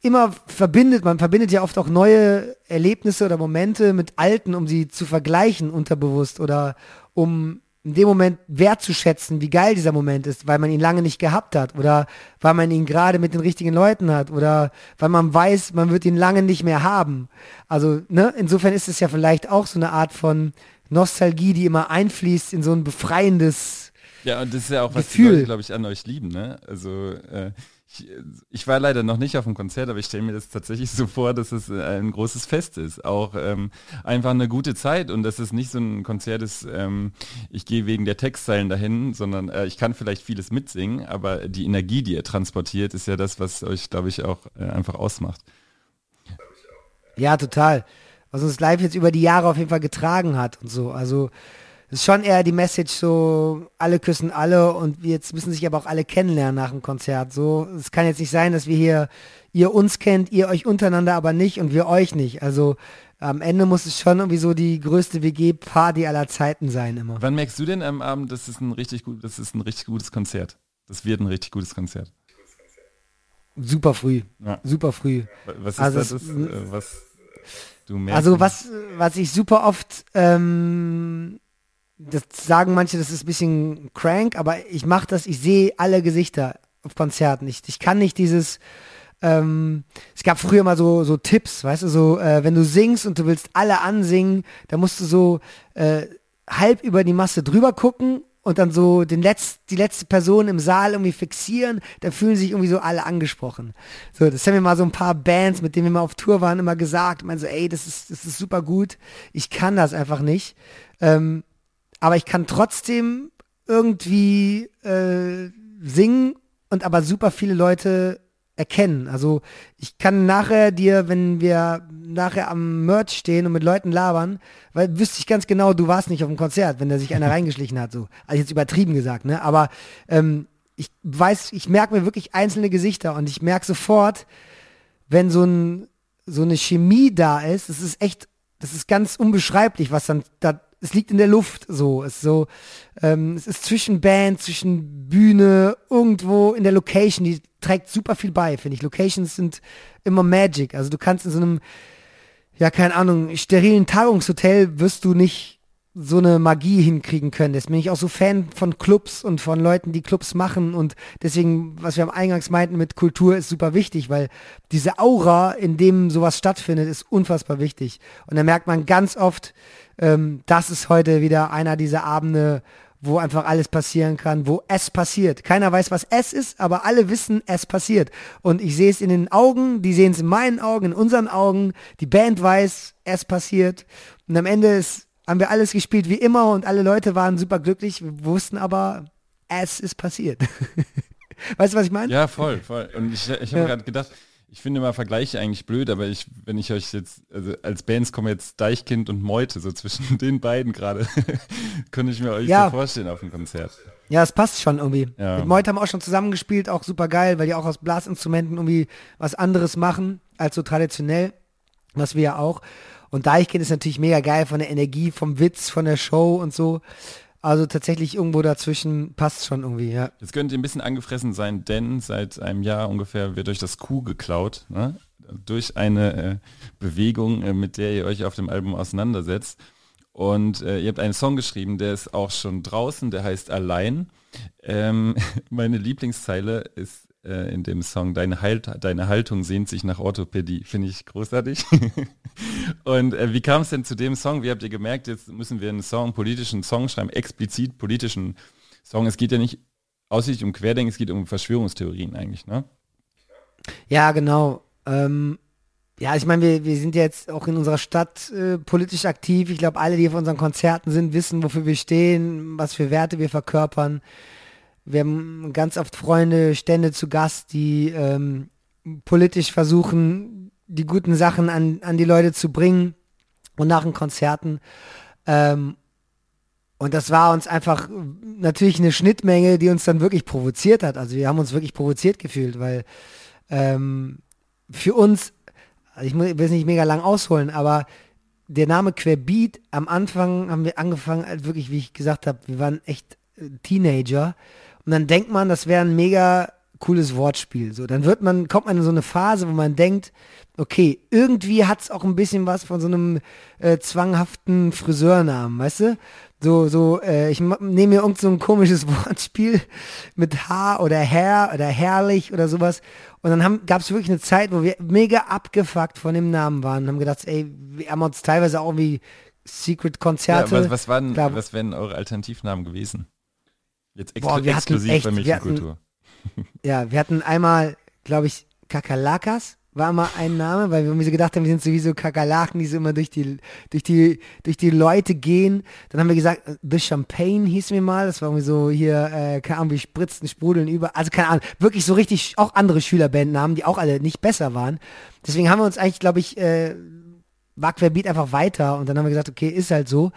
immer verbindet, man verbindet ja oft auch neue Erlebnisse oder Momente mit alten, um sie zu vergleichen, unterbewusst, oder um in dem Moment wertzuschätzen, wie geil dieser Moment ist, weil man ihn lange nicht gehabt hat oder weil man ihn gerade mit den richtigen Leuten hat oder weil man weiß, man wird ihn lange nicht mehr haben. Also, ne, insofern ist es ja vielleicht auch so eine Art von Nostalgie, die immer einfließt in so ein befreiendes Gefühl. Ja, und das ist ja auch, was die Leute, glaube ich, an euch lieben, ne? Also, äh, ich, ich war leider noch nicht auf dem Konzert, aber ich stelle mir das tatsächlich so vor, dass es ein großes Fest ist. Auch ähm, einfach eine gute Zeit und dass es nicht so ein Konzert ist, ähm, ich gehe wegen der Textzeilen dahin, sondern äh, ich kann vielleicht vieles mitsingen, aber die Energie, die ihr transportiert, ist ja das, was euch, glaube ich, auch äh, einfach ausmacht. Ja, total. Was uns live jetzt über die Jahre auf jeden Fall getragen hat und so. Also es ist schon eher die Message so, alle küssen alle und jetzt müssen sich aber auch alle kennenlernen nach dem Konzert. So, es kann jetzt nicht sein, dass wir hier, ihr uns kennt, ihr euch untereinander aber nicht und wir euch nicht. Also am Ende muss es schon irgendwie so die größte W G-Party aller Zeiten sein immer. Wann merkst du denn am Abend, das ist ein richtig gut, das ist ein richtig gutes Konzert? Das wird ein richtig gutes Konzert. Super früh, ja. super früh. Was ist also das? das äh, was du merkst? Also was, was ich super oft... Ähm, das sagen manche, das ist ein bisschen crank, aber ich mache das, ich sehe alle Gesichter auf Konzerten. Ich, ich kann nicht dieses, ähm, es gab früher mal so, so Tipps, weißt du, so, äh, wenn du singst und du willst alle ansingen, dann musst du so äh, halb über die Masse drüber gucken und dann so den Letz-, die letzte Person im Saal irgendwie fixieren, da fühlen sich irgendwie so alle angesprochen. So, das haben mir mal so ein paar Bands, mit denen wir mal auf Tour waren, immer gesagt, ich meine so, ey, das ist, das ist super gut, ich kann das einfach nicht. Ähm, Aber ich kann trotzdem irgendwie äh, singen und aber super viele Leute erkennen. Also ich kann nachher dir, wenn wir nachher am Merch stehen und mit Leuten labern, weil wüsste ich ganz genau, du warst nicht auf dem Konzert, wenn da sich einer reingeschlichen hat. So. Also jetzt übertrieben gesagt, ne? Aber ähm, ich weiß, ich merke mir wirklich einzelne Gesichter und ich merke sofort, wenn so ein, so eine Chemie da ist, das ist echt, das ist ganz unbeschreiblich, was dann da. Es liegt in der Luft, so. Es ist, so, ähm, es ist zwischen Band, zwischen Bühne, irgendwo in der Location, die trägt super viel bei, finde ich. Locations sind immer Magic. Also du kannst in so einem, ja, keine Ahnung, sterilen Tagungshotel wirst du nicht so eine Magie hinkriegen können. Deswegen bin ich auch so Fan von Clubs und von Leuten, die Clubs machen und deswegen, was wir am Eingangs meinten mit Kultur, ist super wichtig, weil diese Aura, in dem sowas stattfindet, ist unfassbar wichtig. Und da merkt man ganz oft, ähm, das ist heute wieder einer dieser Abende, wo einfach alles passieren kann, wo es passiert. Keiner weiß, was es ist, aber alle wissen, es passiert. Und ich sehe es in den Augen, die sehen es in meinen Augen, in unseren Augen, die Band weiß, es passiert. Und am Ende ist haben wir alles gespielt wie immer und alle Leute waren super glücklich, wir wussten aber, es ist passiert. Weißt du, was ich meine? Ja, voll, voll. Und ich, ich habe ja. gerade gedacht, Ich finde mal Vergleiche eigentlich blöd, aber ich, wenn ich euch jetzt, also als Bands kommen jetzt Deichkind und Meute, so zwischen den beiden gerade, könnte ich mir euch ja so vorstellen auf dem Konzert. Ja, es passt schon irgendwie. Ja. Mit Meute haben wir auch schon zusammengespielt, auch super geil, weil die auch aus Blasinstrumenten irgendwie was anderes machen, als so traditionell, was wir ja auch. Und Deichkind ist natürlich mega geil von der Energie, vom Witz, von der Show und so. Also tatsächlich irgendwo dazwischen passt schon irgendwie, ja. Jetzt könnt ihr ein bisschen angefressen sein, denn seit einem Jahr ungefähr wird euch das Q geklaut, ne? Durch eine äh, Bewegung, äh, mit der ihr euch auf dem Album auseinandersetzt. Und äh, ihr habt einen Song geschrieben, der ist auch schon draußen, der heißt Allein. Ähm, meine Lieblingszeile ist äh, in dem Song, deine, Halt, deine Haltung sehnt sich nach Orthopädie, finde ich großartig. Und äh, wie kam es denn zu dem Song? Wie habt ihr gemerkt, jetzt müssen wir einen Song, politischen Song schreiben, explizit politischen Song. Es geht ja nicht ausschließlich um Querdenken, es geht um Verschwörungstheorien eigentlich, ne? Ja, genau. Ähm, ja, ich meine, wir, wir sind ja jetzt auch in unserer Stadt äh, politisch aktiv. Ich glaube, alle, die auf unseren Konzerten sind, wissen, wofür wir stehen, was für Werte wir verkörpern. Wir haben ganz oft Freunde, Stände zu Gast, die ähm, politisch versuchen, die guten Sachen an, an die Leute zu bringen und nach den Konzerten. Ähm, und das war uns einfach natürlich eine Schnittmenge, die uns dann wirklich provoziert hat. Also wir haben uns wirklich provoziert gefühlt, weil ähm, für uns, also ich will es nicht mega lang ausholen, aber der Name Querbeat, am Anfang haben wir angefangen, halt wirklich, wie ich gesagt habe, wir waren echt Teenager. Und dann denkt man, das wäre ein mega cooles Wortspiel. So, dann wird man, kommt man in so eine Phase, wo man denkt, okay, irgendwie hat es auch ein bisschen was von so einem äh, zwanghaften Friseurnamen, weißt du? So, so, äh, ich ma- nehme mir irgend so ein komisches Wortspiel mit Haar oder Herr oder herrlich oder sowas. Und dann gab es wirklich eine Zeit, wo wir mega abgefuckt von dem Namen waren und haben gedacht, ey, wir haben uns teilweise auch irgendwie Secret-Konzerte. Ja, was, was waren, glaub, was wären eure Alternativnamen gewesen? Jetzt extra, boah, wir exklusiv hatten echt, bei Mädchenkultur. Ja, wir hatten einmal, glaube ich, Kakerlakas war mal ein Name, weil wir uns gedacht haben, wir sind sowieso Kakerlaken, die so immer durch die, durch die, durch die Leute gehen. Dann haben wir gesagt, The Champagne hießen wir mal, das war irgendwie so hier, äh, keine Ahnung, wie spritzen, sprudeln über, also keine Ahnung, wirklich so richtig auch andere Schülerbandnamen, die auch alle nicht besser waren. Deswegen haben wir uns eigentlich, glaube ich, äh, war Querbeat einfach weiter und dann haben wir gesagt, okay, ist halt so.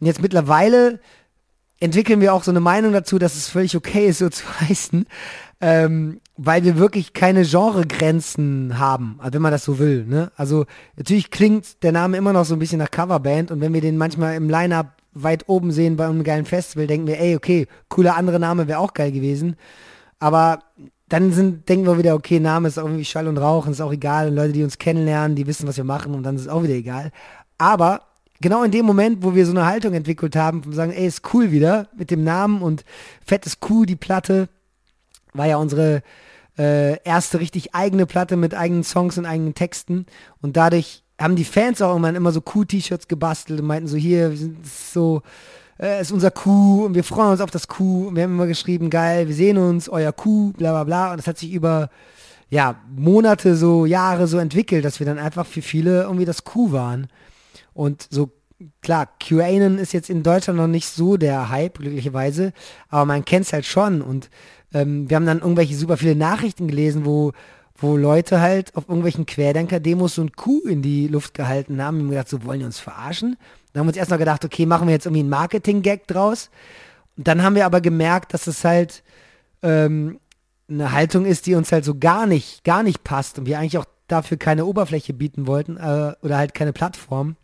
Und jetzt mittlerweile entwickeln wir auch so eine Meinung dazu, dass es völlig okay ist, so zu heißen, ähm, weil wir wirklich keine Genregrenzen haben, also wenn man das so will, ne? Also natürlich klingt der Name immer noch so ein bisschen nach Coverband und wenn wir den manchmal im Line-Up weit oben sehen bei einem geilen Festival, denken wir, ey, okay, cooler anderer Name wäre auch geil gewesen, aber dann sind, denken wir wieder, okay, Name ist auch irgendwie Schall und Rauch und ist auch egal und Leute, die uns kennenlernen, die wissen, was wir machen und dann ist es auch wieder egal, aber genau in dem Moment, wo wir so eine Haltung entwickelt haben, von sagen, ey, ist cool wieder mit dem Namen und fettes Q, die Platte, war ja unsere äh, erste richtig eigene Platte mit eigenen Songs und eigenen Texten und dadurch haben die Fans auch irgendwann immer so Q-T-Shirts gebastelt und meinten so, hier, wir sind so, äh, ist unser Q und wir freuen uns auf das Q und wir haben immer geschrieben, geil, wir sehen uns, euer Q, bla bla bla und das hat sich über ja, Monate, so Jahre so entwickelt, dass wir dann einfach für viele irgendwie das Q waren. Und so, klar, QAnon ist jetzt in Deutschland noch nicht so der Hype, glücklicherweise, aber man kennt es halt schon. Und ähm, wir haben dann irgendwelche super viele Nachrichten gelesen, wo, wo Leute halt auf irgendwelchen Querdenker-Demos so ein Q in die Luft gehalten haben. Wir haben gedacht, so wollen die uns verarschen. Dann haben wir uns erst noch gedacht, okay, machen wir jetzt irgendwie einen Marketing-Gag draus. Und dann haben wir aber gemerkt, dass es halt ähm, eine Haltung ist, die uns halt so gar nicht, gar nicht passt. Und wir eigentlich auch dafür keine Oberfläche bieten wollten äh, oder halt keine Plattform.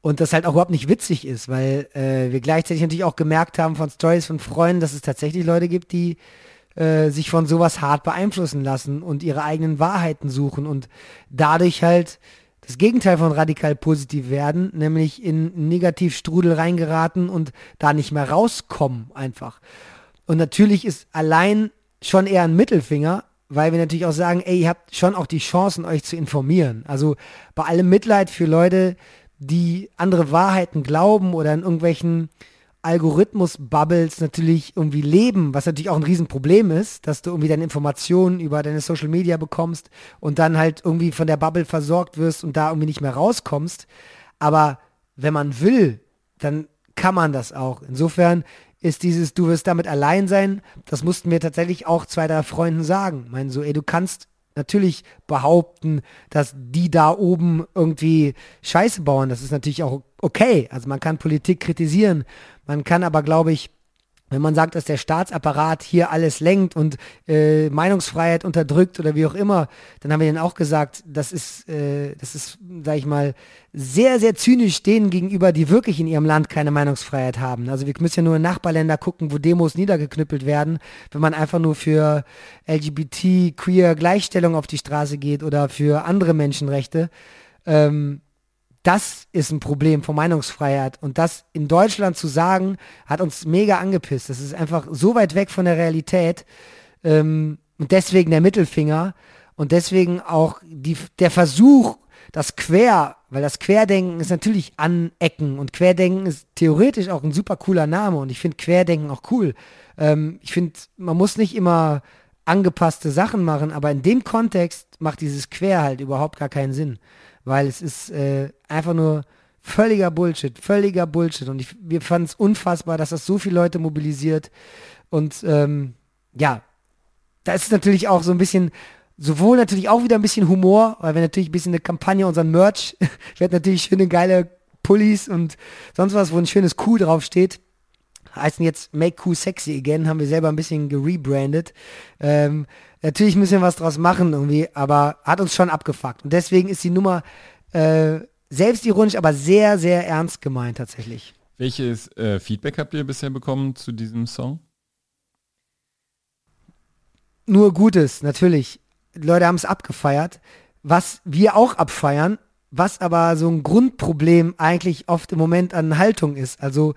Und das halt auch überhaupt nicht witzig ist, weil äh, wir gleichzeitig natürlich auch gemerkt haben von Stories von Freunden, dass es tatsächlich Leute gibt, die äh, sich von sowas hart beeinflussen lassen und ihre eigenen Wahrheiten suchen und dadurch halt das Gegenteil von radikal positiv werden, nämlich in einen Negativstrudel reingeraten und da nicht mehr rauskommen einfach. Und natürlich ist allein schon eher ein Mittelfinger, weil wir natürlich auch sagen, ey, ihr habt schon auch die Chancen, euch zu informieren. Also bei allem Mitleid für Leute, die andere Wahrheiten glauben oder in irgendwelchen Algorithmus-Bubbles natürlich irgendwie leben, was natürlich auch ein Riesenproblem ist, dass du irgendwie deine Informationen über deine Social Media bekommst und dann halt irgendwie von der Bubble versorgt wirst und da irgendwie nicht mehr rauskommst. Aber wenn man will, dann kann man das auch. Insofern ist dieses, du wirst damit allein sein, das mussten wir tatsächlich auch zwei, drei Freunden sagen. Ich meine so, ey, du kannst natürlich behaupten, dass die da oben irgendwie Scheiße bauen. Das ist natürlich auch okay. Also man kann Politik kritisieren. Man kann aber, glaube ich, wenn man sagt, dass der Staatsapparat hier alles lenkt und äh, Meinungsfreiheit unterdrückt oder wie auch immer, dann haben wir denen auch gesagt, das ist, äh, das ist, sag ich mal, sehr, sehr zynisch denen gegenüber, die wirklich in ihrem Land keine Meinungsfreiheit haben. Also wir müssen ja nur in Nachbarländer gucken, wo Demos niedergeknüppelt werden, wenn man einfach nur für L G B T, Queer Gleichstellung auf die Straße geht oder für andere Menschenrechte. Ähm, Das ist ein Problem von Meinungsfreiheit. Und das in Deutschland zu sagen, hat uns mega angepisst. Das ist einfach so weit weg von der Realität. Ähm, und deswegen der Mittelfinger. Und deswegen auch die, der Versuch, das Quer, weil das Querdenken ist natürlich anecken. Und Querdenken ist theoretisch auch ein super cooler Name. Und ich finde Querdenken auch cool. Ähm, ich finde, man muss nicht immer angepasste Sachen machen. Aber in dem Kontext macht dieses Quer halt überhaupt gar keinen Sinn. Weil es ist äh, einfach nur völliger Bullshit, völliger Bullshit. Und ich, wir fanden es unfassbar, dass das so viele Leute mobilisiert. Und ähm, ja, da ist natürlich auch so ein bisschen, sowohl natürlich auch wieder ein bisschen Humor, weil wir natürlich ein bisschen eine Kampagne, unseren Merch, ich werde natürlich schöne geile Pullis und sonst was, wo ein schönes Q draufsteht. Heißen jetzt Make Q Sexy Again, haben wir selber ein bisschen gerebrandet. Ähm, natürlich müssen wir was draus machen irgendwie, aber hat uns schon abgefuckt. Und deswegen ist die Nummer äh, selbstironisch, aber sehr, sehr ernst gemeint tatsächlich. Welches äh, Feedback habt ihr bisher bekommen zu diesem Song? Nur Gutes, natürlich. Die Leute haben es abgefeiert. Was wir auch abfeiern, was aber so ein Grundproblem eigentlich oft im Moment an Haltung ist. Also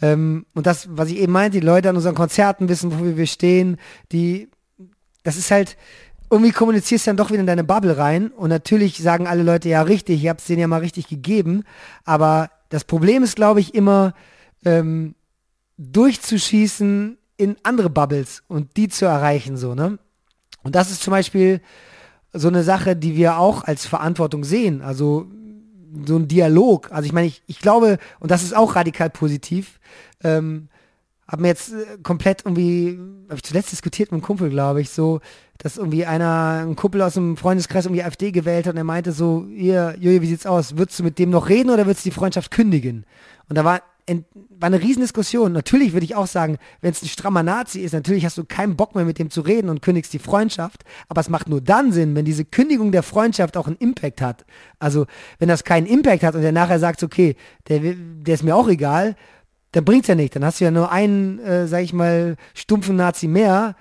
Ähm, und das, was ich eben meinte, die Leute an unseren Konzerten wissen, wo wir stehen, die, das ist halt, irgendwie kommunizierst du dann doch wieder in deine Bubble rein und natürlich sagen alle Leute, ja richtig, ich hab's denen ja mal richtig gegeben, aber das Problem ist, glaube ich, immer ähm, durchzuschießen in andere Bubbles und die zu erreichen, so, ne? Und das ist zum Beispiel so eine Sache, die wir auch als Verantwortung sehen, also so ein Dialog. Also ich meine, ich, ich glaube, und das ist auch radikal positiv, ähm, habe mir jetzt komplett irgendwie, habe ich zuletzt diskutiert mit einem Kumpel, glaube ich, so, dass irgendwie einer, ein Kumpel aus einem Freundeskreis irgendwie AfD gewählt hat und er meinte so, ihr, Jojo, wie sieht's aus? Würdest du mit dem noch reden oder würdest du die Freundschaft kündigen? Und da war, in, war eine Riesendiskussion. Natürlich würde ich auch sagen, wenn es ein strammer Nazi ist, natürlich hast du keinen Bock mehr mit dem zu reden und kündigst die Freundschaft, aber es macht nur dann Sinn, wenn diese Kündigung der Freundschaft auch einen Impact hat. Also wenn das keinen Impact hat und der nachher sagt, okay, der, der ist mir auch egal, dann bringt's ja nicht. Dann hast du ja nur einen, äh, sag ich mal, stumpfen Nazi mehr.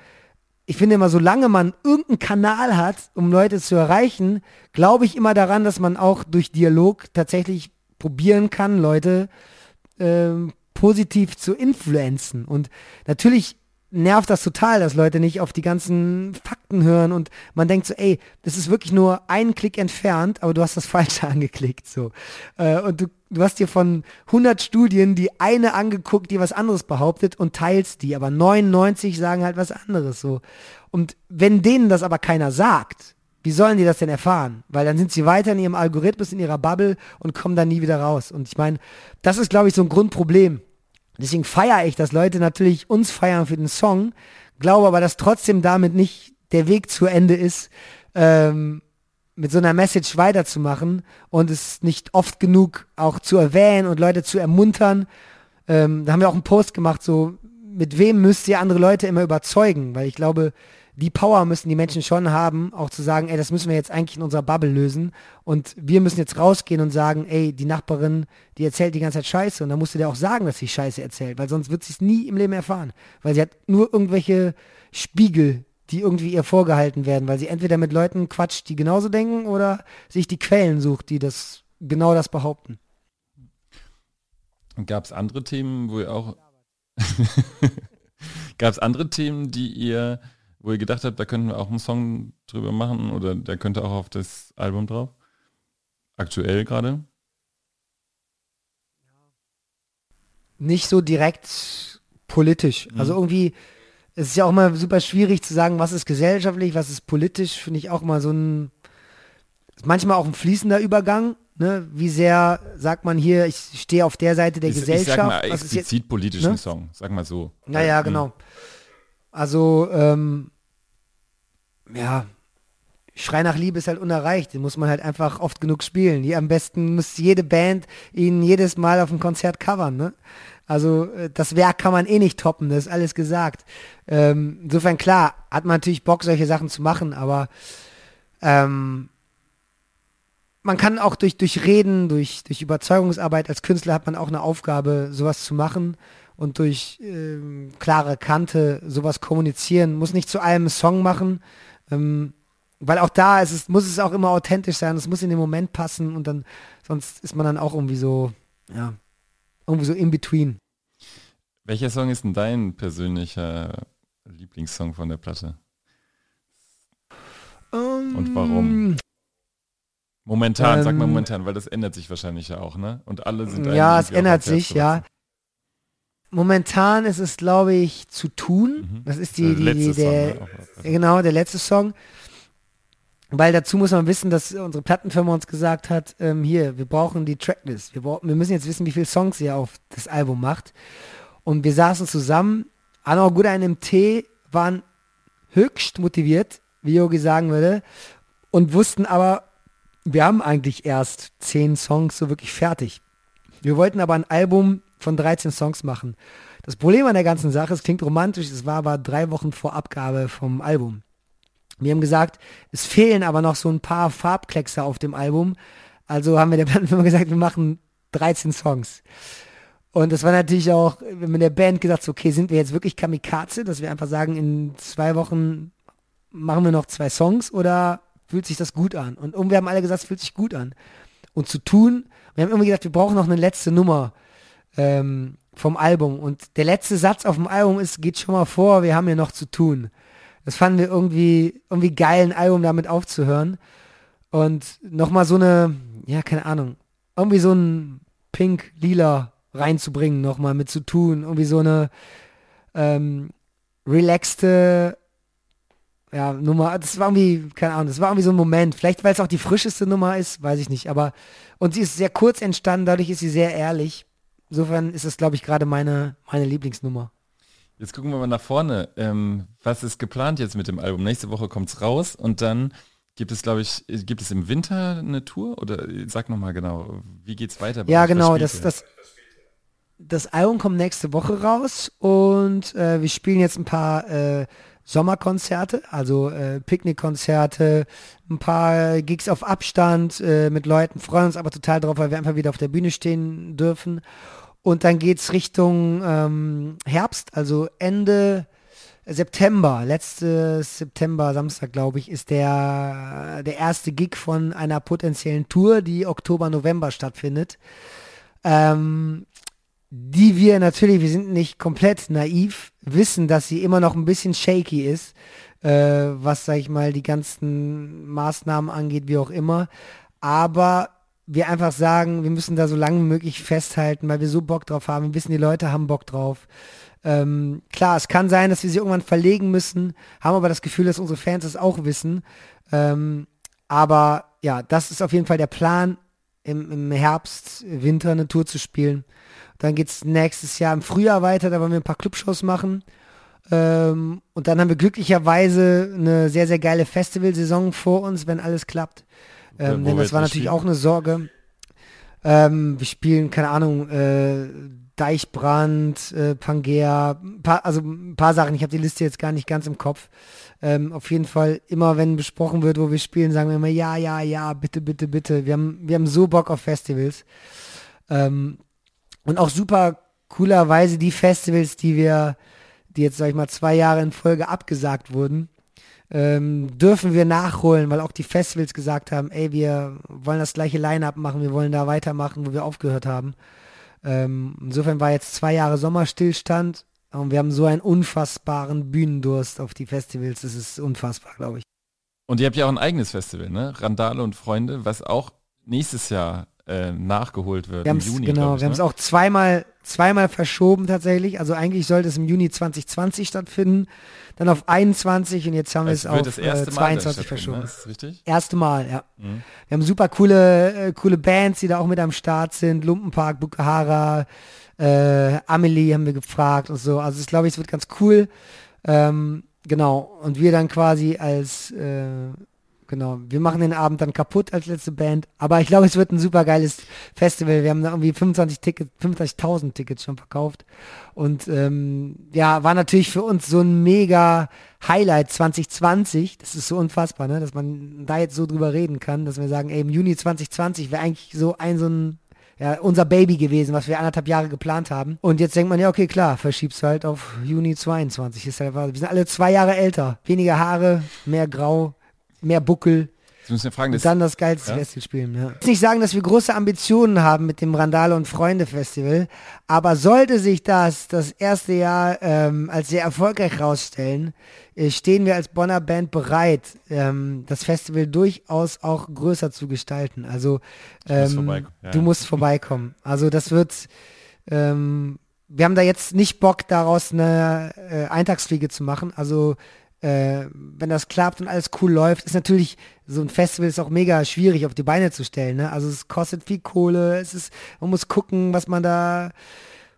Ich finde immer, solange man irgendeinen Kanal hat, um Leute zu erreichen, glaube ich immer daran, dass man auch durch Dialog tatsächlich probieren kann, Leute Ähm, positiv zu influenzen. Und natürlich nervt das total, dass Leute nicht auf die ganzen Fakten hören und man denkt so, ey, das ist wirklich nur einen Klick entfernt, aber du hast das Falsche angeklickt. So. Äh, und du, du hast dir von hundert Studien die eine angeguckt, die was anderes behauptet und teilst die, aber neunundneunzig sagen halt was anderes. So. Und wenn denen das aber keiner sagt, wie sollen die das denn erfahren? Weil dann sind sie weiter in ihrem Algorithmus, in ihrer Bubble und kommen dann nie wieder raus. Und ich meine, das ist, glaube ich, so ein Grundproblem. Deswegen feiere ich, dass Leute natürlich uns feiern für den Song, glaube aber, dass trotzdem damit nicht der Weg zu Ende ist, ähm, mit so einer Message weiterzumachen und es nicht oft genug auch zu erwähnen und Leute zu ermuntern. Ähm, da haben wir auch einen Post gemacht, so, mit wem müsst ihr andere Leute immer überzeugen? Weil ich glaube, die Power müssen die Menschen schon haben, auch zu sagen, ey, das müssen wir jetzt eigentlich in unserer Bubble lösen und wir müssen jetzt rausgehen und sagen, ey, die Nachbarin, die erzählt die ganze Zeit Scheiße und dann musst du dir auch sagen, dass sie Scheiße erzählt, weil sonst wird sie es nie im Leben erfahren, weil sie hat nur irgendwelche Spiegel, die irgendwie ihr vorgehalten werden, weil sie entweder mit Leuten quatscht, die genauso denken oder sich die Quellen sucht, die das genau das behaupten. Gab es andere Themen, wo ihr auch gab es andere Themen, die ihr wo ihr gedacht habt, da könnten wir auch einen Song drüber machen oder der könnte auch auf das Album drauf? Aktuell gerade? Nicht so direkt politisch. Mhm. Also irgendwie, es ist ja auch mal super schwierig zu sagen, was ist gesellschaftlich, was ist politisch, finde ich auch mal so ein, manchmal auch ein fließender Übergang. Ne? Wie sehr sagt man hier, ich stehe auf der Seite der ich, Gesellschaft. Ich sag mal explizit jetzt, politischen ne? Song, sag mal so. Naja, genau. Also, ähm, ja, Schrei nach Liebe ist halt unerreicht, den muss man halt einfach oft genug spielen. Je, am besten muss jede Band ihn jedes Mal auf dem Konzert covern, ne? Also das Werk kann man eh nicht toppen, das ist alles gesagt. Ähm, insofern, klar, hat man natürlich Bock, solche Sachen zu machen, aber ähm, man kann auch durch, durch Reden, durch, durch Überzeugungsarbeit als Künstler hat man auch eine Aufgabe, sowas zu machen und durch ähm, klare Kante sowas kommunizieren. Muss nicht zu allem einen Song machen, ähm, weil auch da ist es, muss es auch immer authentisch sein, es muss in den Moment passen und dann, sonst ist man dann auch irgendwie so, ja, irgendwie so in between. Welcher Song ist denn dein persönlicher Lieblingssong von der Platte? Um, und warum? Momentan, ähm, sag mal momentan, weil das ändert sich wahrscheinlich ja auch, ne? Und alle sind ja, es ändert sich, ja. Momentan ist es, glaube ich, zu tun. Mhm. Das ist die, der die, die der, Song, ne? Genau, der letzte Song. Weil dazu muss man wissen, dass unsere Plattenfirma uns gesagt hat, ähm, hier, wir brauchen die Tracklist. Wir, brauchen, wir müssen jetzt wissen, wie viele Songs ihr auf das Album macht. Und wir saßen zusammen, an auch gut einem Tee, waren höchst motiviert, wie Yogi sagen würde, und wussten aber, wir haben eigentlich erst zehn Songs so wirklich fertig. Wir wollten aber ein Album von dreizehn Songs machen. Das Problem an der ganzen Sache, es klingt romantisch, es war aber drei Wochen vor Abgabe vom Album. Wir haben gesagt, es fehlen aber noch so ein paar Farbkleckser auf dem Album. Also haben wir der Plattenfirma gesagt, wir machen dreizehn Songs. Und das war natürlich auch, wir haben mit der Band gesagt, okay, sind wir jetzt wirklich Kamikaze, dass wir einfach sagen, in zwei Wochen machen wir noch zwei Songs oder fühlt sich das gut an? Und irgendwie haben alle gesagt, es fühlt sich gut an. Und zu tun, wir haben irgendwie gedacht, wir brauchen noch eine letzte Nummer ähm, vom Album. Und der letzte Satz auf dem Album ist, geht schon mal vor, wir haben hier noch zu tun. Das fanden wir irgendwie, irgendwie geil, ein Album damit aufzuhören. Und nochmal so eine, ja, keine Ahnung, irgendwie so ein Pink-Lila reinzubringen, nochmal mit zu tun. Irgendwie so eine ähm, relaxte, ja, Nummer. Das war irgendwie, keine Ahnung, das war irgendwie so ein Moment. Vielleicht, weil es auch die frischeste Nummer ist, weiß ich nicht. Aber, und sie ist sehr kurz entstanden, dadurch ist sie sehr ehrlich. Insofern ist das, glaube ich, gerade meine, meine Lieblingsnummer. Jetzt gucken wir mal nach vorne. Ähm, was ist geplant jetzt mit dem Album? Nächste Woche kommt's raus und dann gibt es, glaube ich, gibt es im Winter eine Tour? Oder sag nochmal genau, wie geht's weiter? Ja, genau, das, das, das Album kommt nächste Woche raus und äh, wir spielen jetzt ein paar äh, Sommerkonzerte, also äh, Picknickkonzerte, ein paar Gigs auf Abstand äh, mit Leuten, freuen uns aber total drauf, weil wir einfach wieder auf der Bühne stehen dürfen. Und dann geht's Richtung ähm, Herbst, also Ende September, letztes September, Samstag, glaube ich, ist der, der erste Gig von einer potenziellen Tour, die Oktober, November stattfindet. Ähm, die wir natürlich, wir sind nicht komplett naiv, wissen, dass sie immer noch ein bisschen shaky ist, äh, was, sag ich mal, die ganzen Maßnahmen angeht, wie auch immer. Aber wir einfach sagen, wir müssen da so lange wie möglich festhalten, weil wir so Bock drauf haben. Wir wissen, die Leute haben Bock drauf. Ähm, klar, es kann sein, dass wir sie irgendwann verlegen müssen, haben aber das Gefühl, dass unsere Fans das auch wissen. Ähm, aber ja, das ist auf jeden Fall der Plan, im, im Herbst, Winter eine Tour zu spielen. Dann geht's nächstes Jahr im Frühjahr weiter, da wollen wir ein paar Clubshows machen. Ähm, und dann haben wir glücklicherweise eine sehr, sehr geile Festivalsaison vor uns, wenn alles klappt. Ähm, denn das war natürlich spielen? Auch eine Sorge. Ähm, wir spielen, keine Ahnung, äh, Deichbrand, äh, Pangea, paar, also ein paar Sachen. Ich habe die Liste jetzt gar nicht ganz im Kopf. Ähm, auf jeden Fall, immer wenn besprochen wird, wo wir spielen, sagen wir immer, ja, ja, ja, bitte, bitte, bitte. Wir haben, wir haben so Bock auf Festivals. Ähm, und auch super coolerweise die Festivals, die wir, die jetzt, sag ich mal, zwei Jahre in Folge abgesagt wurden, Ähm, dürfen wir nachholen, weil auch die Festivals gesagt haben, ey, wir wollen das gleiche Line-Up machen, wir wollen da weitermachen, wo wir aufgehört haben. Ähm, insofern war jetzt zwei Jahre Sommerstillstand und wir haben so einen unfassbaren Bühnendurst auf die Festivals, das ist unfassbar, glaube ich. Und ihr habt ja auch ein eigenes Festival, ne? Randale und Freunde, was auch nächstes Jahr äh, nachgeholt wird, wir im Juni. Genau, ich, wir haben es ne? auch zweimal zweimal verschoben tatsächlich, also eigentlich sollte es im Juni zwanzig zwanzig stattfinden, dann auf einundzwanzig und jetzt haben wir es auf äh, zweiundzwanzig verschoben. Ne? Ist das richtig? Erste Mal, ja. Mhm. Wir haben super coole äh, coole Bands, die da auch mit am Start sind, Lumpenpark, Bukahara, äh, Amelie haben wir gefragt und so, also ich glaube, es wird ganz cool, ähm, genau, und wir dann quasi als äh, Genau, wir machen den Abend dann kaputt als letzte Band, aber ich glaube, es wird ein super geiles Festival. Wir haben da irgendwie fünfundzwanzigtausend Tickets schon verkauft und ähm, ja, war natürlich für uns so ein mega Highlight zwanzig zwanzig, das ist so unfassbar, ne, dass man da jetzt so drüber reden kann, dass wir sagen, ey, im Juni zwanzig zwanzig wäre eigentlich so ein, so ein, ja, unser Baby gewesen, was wir anderthalb Jahre geplant haben. Und jetzt denkt man, ja, okay, klar, verschiebst halt auf Juni zweiundzwanzig. Ist halt, wir sind alle zwei Jahre älter. Weniger Haare, mehr Grau, mehr Buckel. Sie müssen ja fragen, und dann das geilste ja? Festival spielen. Ja. Ich will nicht sagen, dass wir große Ambitionen haben mit dem Randale und Freunde Festival, aber sollte sich das das erste Jahr ähm, als sehr erfolgreich rausstellen, äh, stehen wir als Bonner Band bereit, ähm, das Festival durchaus auch größer zu gestalten. Also ähm, muss ja. du musst vorbeikommen. Also das wird... Ähm, wir haben da jetzt nicht Bock, daraus eine äh, Eintagsfliege zu machen. Also Äh, wenn das klappt und alles cool läuft, ist natürlich, so ein Festival ist auch mega schwierig auf die Beine zu stellen, ne? Also es kostet viel Kohle, es ist, man muss gucken, was man da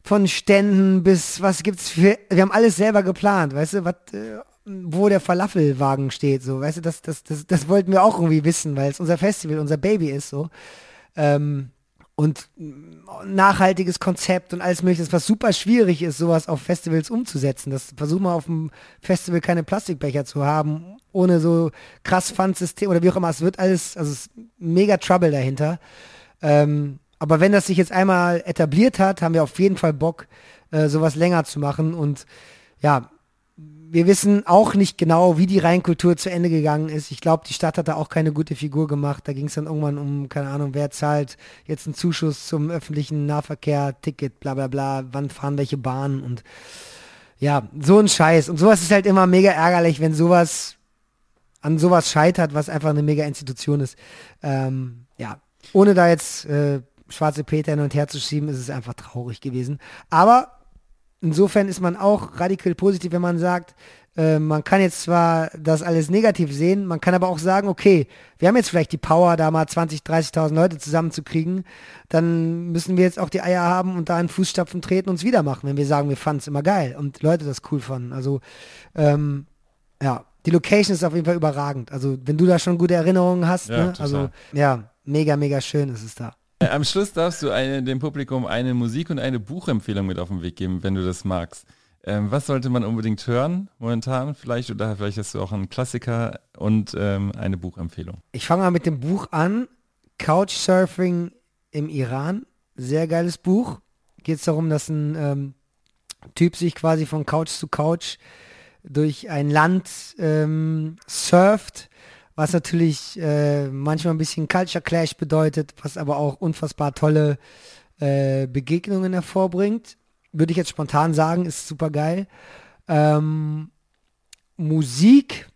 von Ständen bis, was gibt's für, wir haben alles selber geplant, weißt du, was, äh, wo der Falafelwagen steht, so, weißt du, das, das, das, das wollten wir auch irgendwie wissen, weil es unser Festival, unser Baby ist, so, ähm, und nachhaltiges Konzept und alles mögliche, was super schwierig ist, sowas auf Festivals umzusetzen. Das versuchen wir auf dem Festival, keine Plastikbecher zu haben, ohne so krass Pfandsystem oder wie auch immer. Es wird alles, also es ist mega Trouble dahinter. Ähm, aber wenn das sich jetzt einmal etabliert hat, haben wir auf jeden Fall Bock, äh, sowas länger zu machen. Und ja, wir wissen auch nicht genau, wie die Rheinkultur zu Ende gegangen ist. Ich glaube, die Stadt hat da auch keine gute Figur gemacht. Da ging es dann irgendwann um, keine Ahnung, wer zahlt jetzt einen Zuschuss zum öffentlichen Nahverkehr, Ticket, bla bla bla, wann fahren welche Bahnen und ja, so ein Scheiß. Und sowas ist halt immer mega ärgerlich, wenn sowas an sowas scheitert, was einfach eine mega Institution ist. Ähm, ja, ohne da jetzt äh, schwarze Peter hin und her zu schieben, ist es einfach traurig gewesen. Aber insofern ist man auch radikal positiv, wenn man sagt, äh, man kann jetzt zwar das alles negativ sehen, man kann aber auch sagen, okay, wir haben jetzt vielleicht die Power, da mal zwanzigtausend, dreißigtausend Leute zusammenzukriegen, dann müssen wir jetzt auch die Eier haben und da in Fußstapfen treten und es wieder machen, wenn wir sagen, wir fanden es immer geil und Leute das cool fanden. Also ähm, ja, die Location ist auf jeden Fall überragend. Also wenn du da schon gute Erinnerungen hast, ja, ne? Also ja, mega, mega schön ist es da. Am Schluss darfst du eine, dem Publikum eine Musik- und eine Buchempfehlung mit auf den Weg geben, wenn du das magst. Ähm, was sollte man unbedingt hören momentan vielleicht? Oder vielleicht hast du auch einen Klassiker und ähm, eine Buchempfehlung. Ich fange mal mit dem Buch an. Couchsurfing im Iran. Sehr geiles Buch. Geht es darum, dass ein ähm, Typ sich quasi von Couch zu Couch durch ein Land ähm, surft. Was natürlich äh, manchmal ein bisschen Culture Clash bedeutet, was aber auch unfassbar tolle äh, Begegnungen hervorbringt. Würde ich jetzt spontan sagen, ist super geil. Ähm, Musik,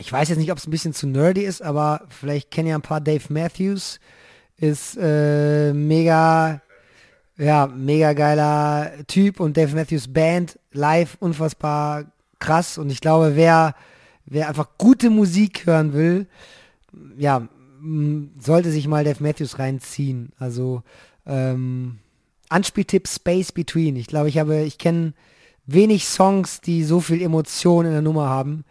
ich weiß jetzt nicht, ob es ein bisschen zu nerdy ist, aber vielleicht kennen ja ein paar Dave Matthews, ist äh, mega, ja, mega geiler Typ und Dave Matthews Band, live unfassbar krass und ich glaube, wer... Wer einfach gute Musik hören will, ja, sollte sich mal Dave Matthews reinziehen. Also ähm, Anspieltipp Space Between. Ich glaube, ich habe, ich kenne wenig Songs, die so viel Emotion in der Nummer haben,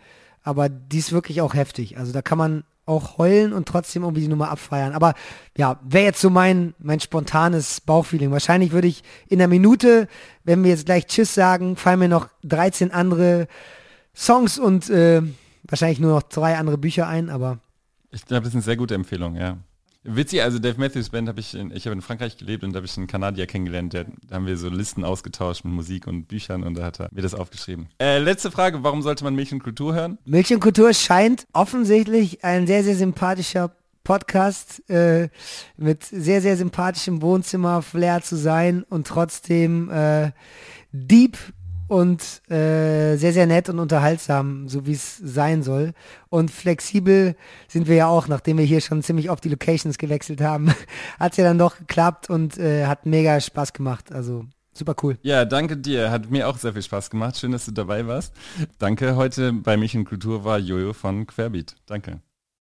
aber die ist wirklich auch heftig. Also da kann man auch heulen und trotzdem irgendwie die Nummer abfeiern. Aber ja, wäre jetzt so mein, mein spontanes Bauchfeeling. Wahrscheinlich würde ich in der Minute, wenn wir jetzt gleich Tschüss sagen, fallen mir noch dreizehn andere Songs und äh, wahrscheinlich nur noch zwei andere Bücher ein, aber... Ich glaube, das ist eine sehr gute Empfehlung, ja. Witzig, also Dave Matthews Band habe ich, in, ich habe in Frankreich gelebt und da habe ich einen Kanadier kennengelernt, der, da haben wir so Listen ausgetauscht mit Musik und Büchern und da hat er mir das aufgeschrieben. Äh, letzte Frage, warum sollte man Milch und Kultur hören? Milch und Kultur scheint offensichtlich ein sehr, sehr sympathischer Podcast äh, mit sehr, sehr sympathischem Wohnzimmer-Flair zu sein und trotzdem äh, deep und äh, sehr, sehr nett und unterhaltsam, so wie es sein soll. Und flexibel sind wir ja auch, nachdem wir hier schon ziemlich oft die Locations gewechselt haben, hat es ja dann doch geklappt und äh, hat mega Spaß gemacht. Also super cool. Ja, danke dir. Hat mir auch sehr viel Spaß gemacht. Schön, dass du dabei warst. Danke. Heute bei Milch und Kultur war Jojo von Querbeat. Danke.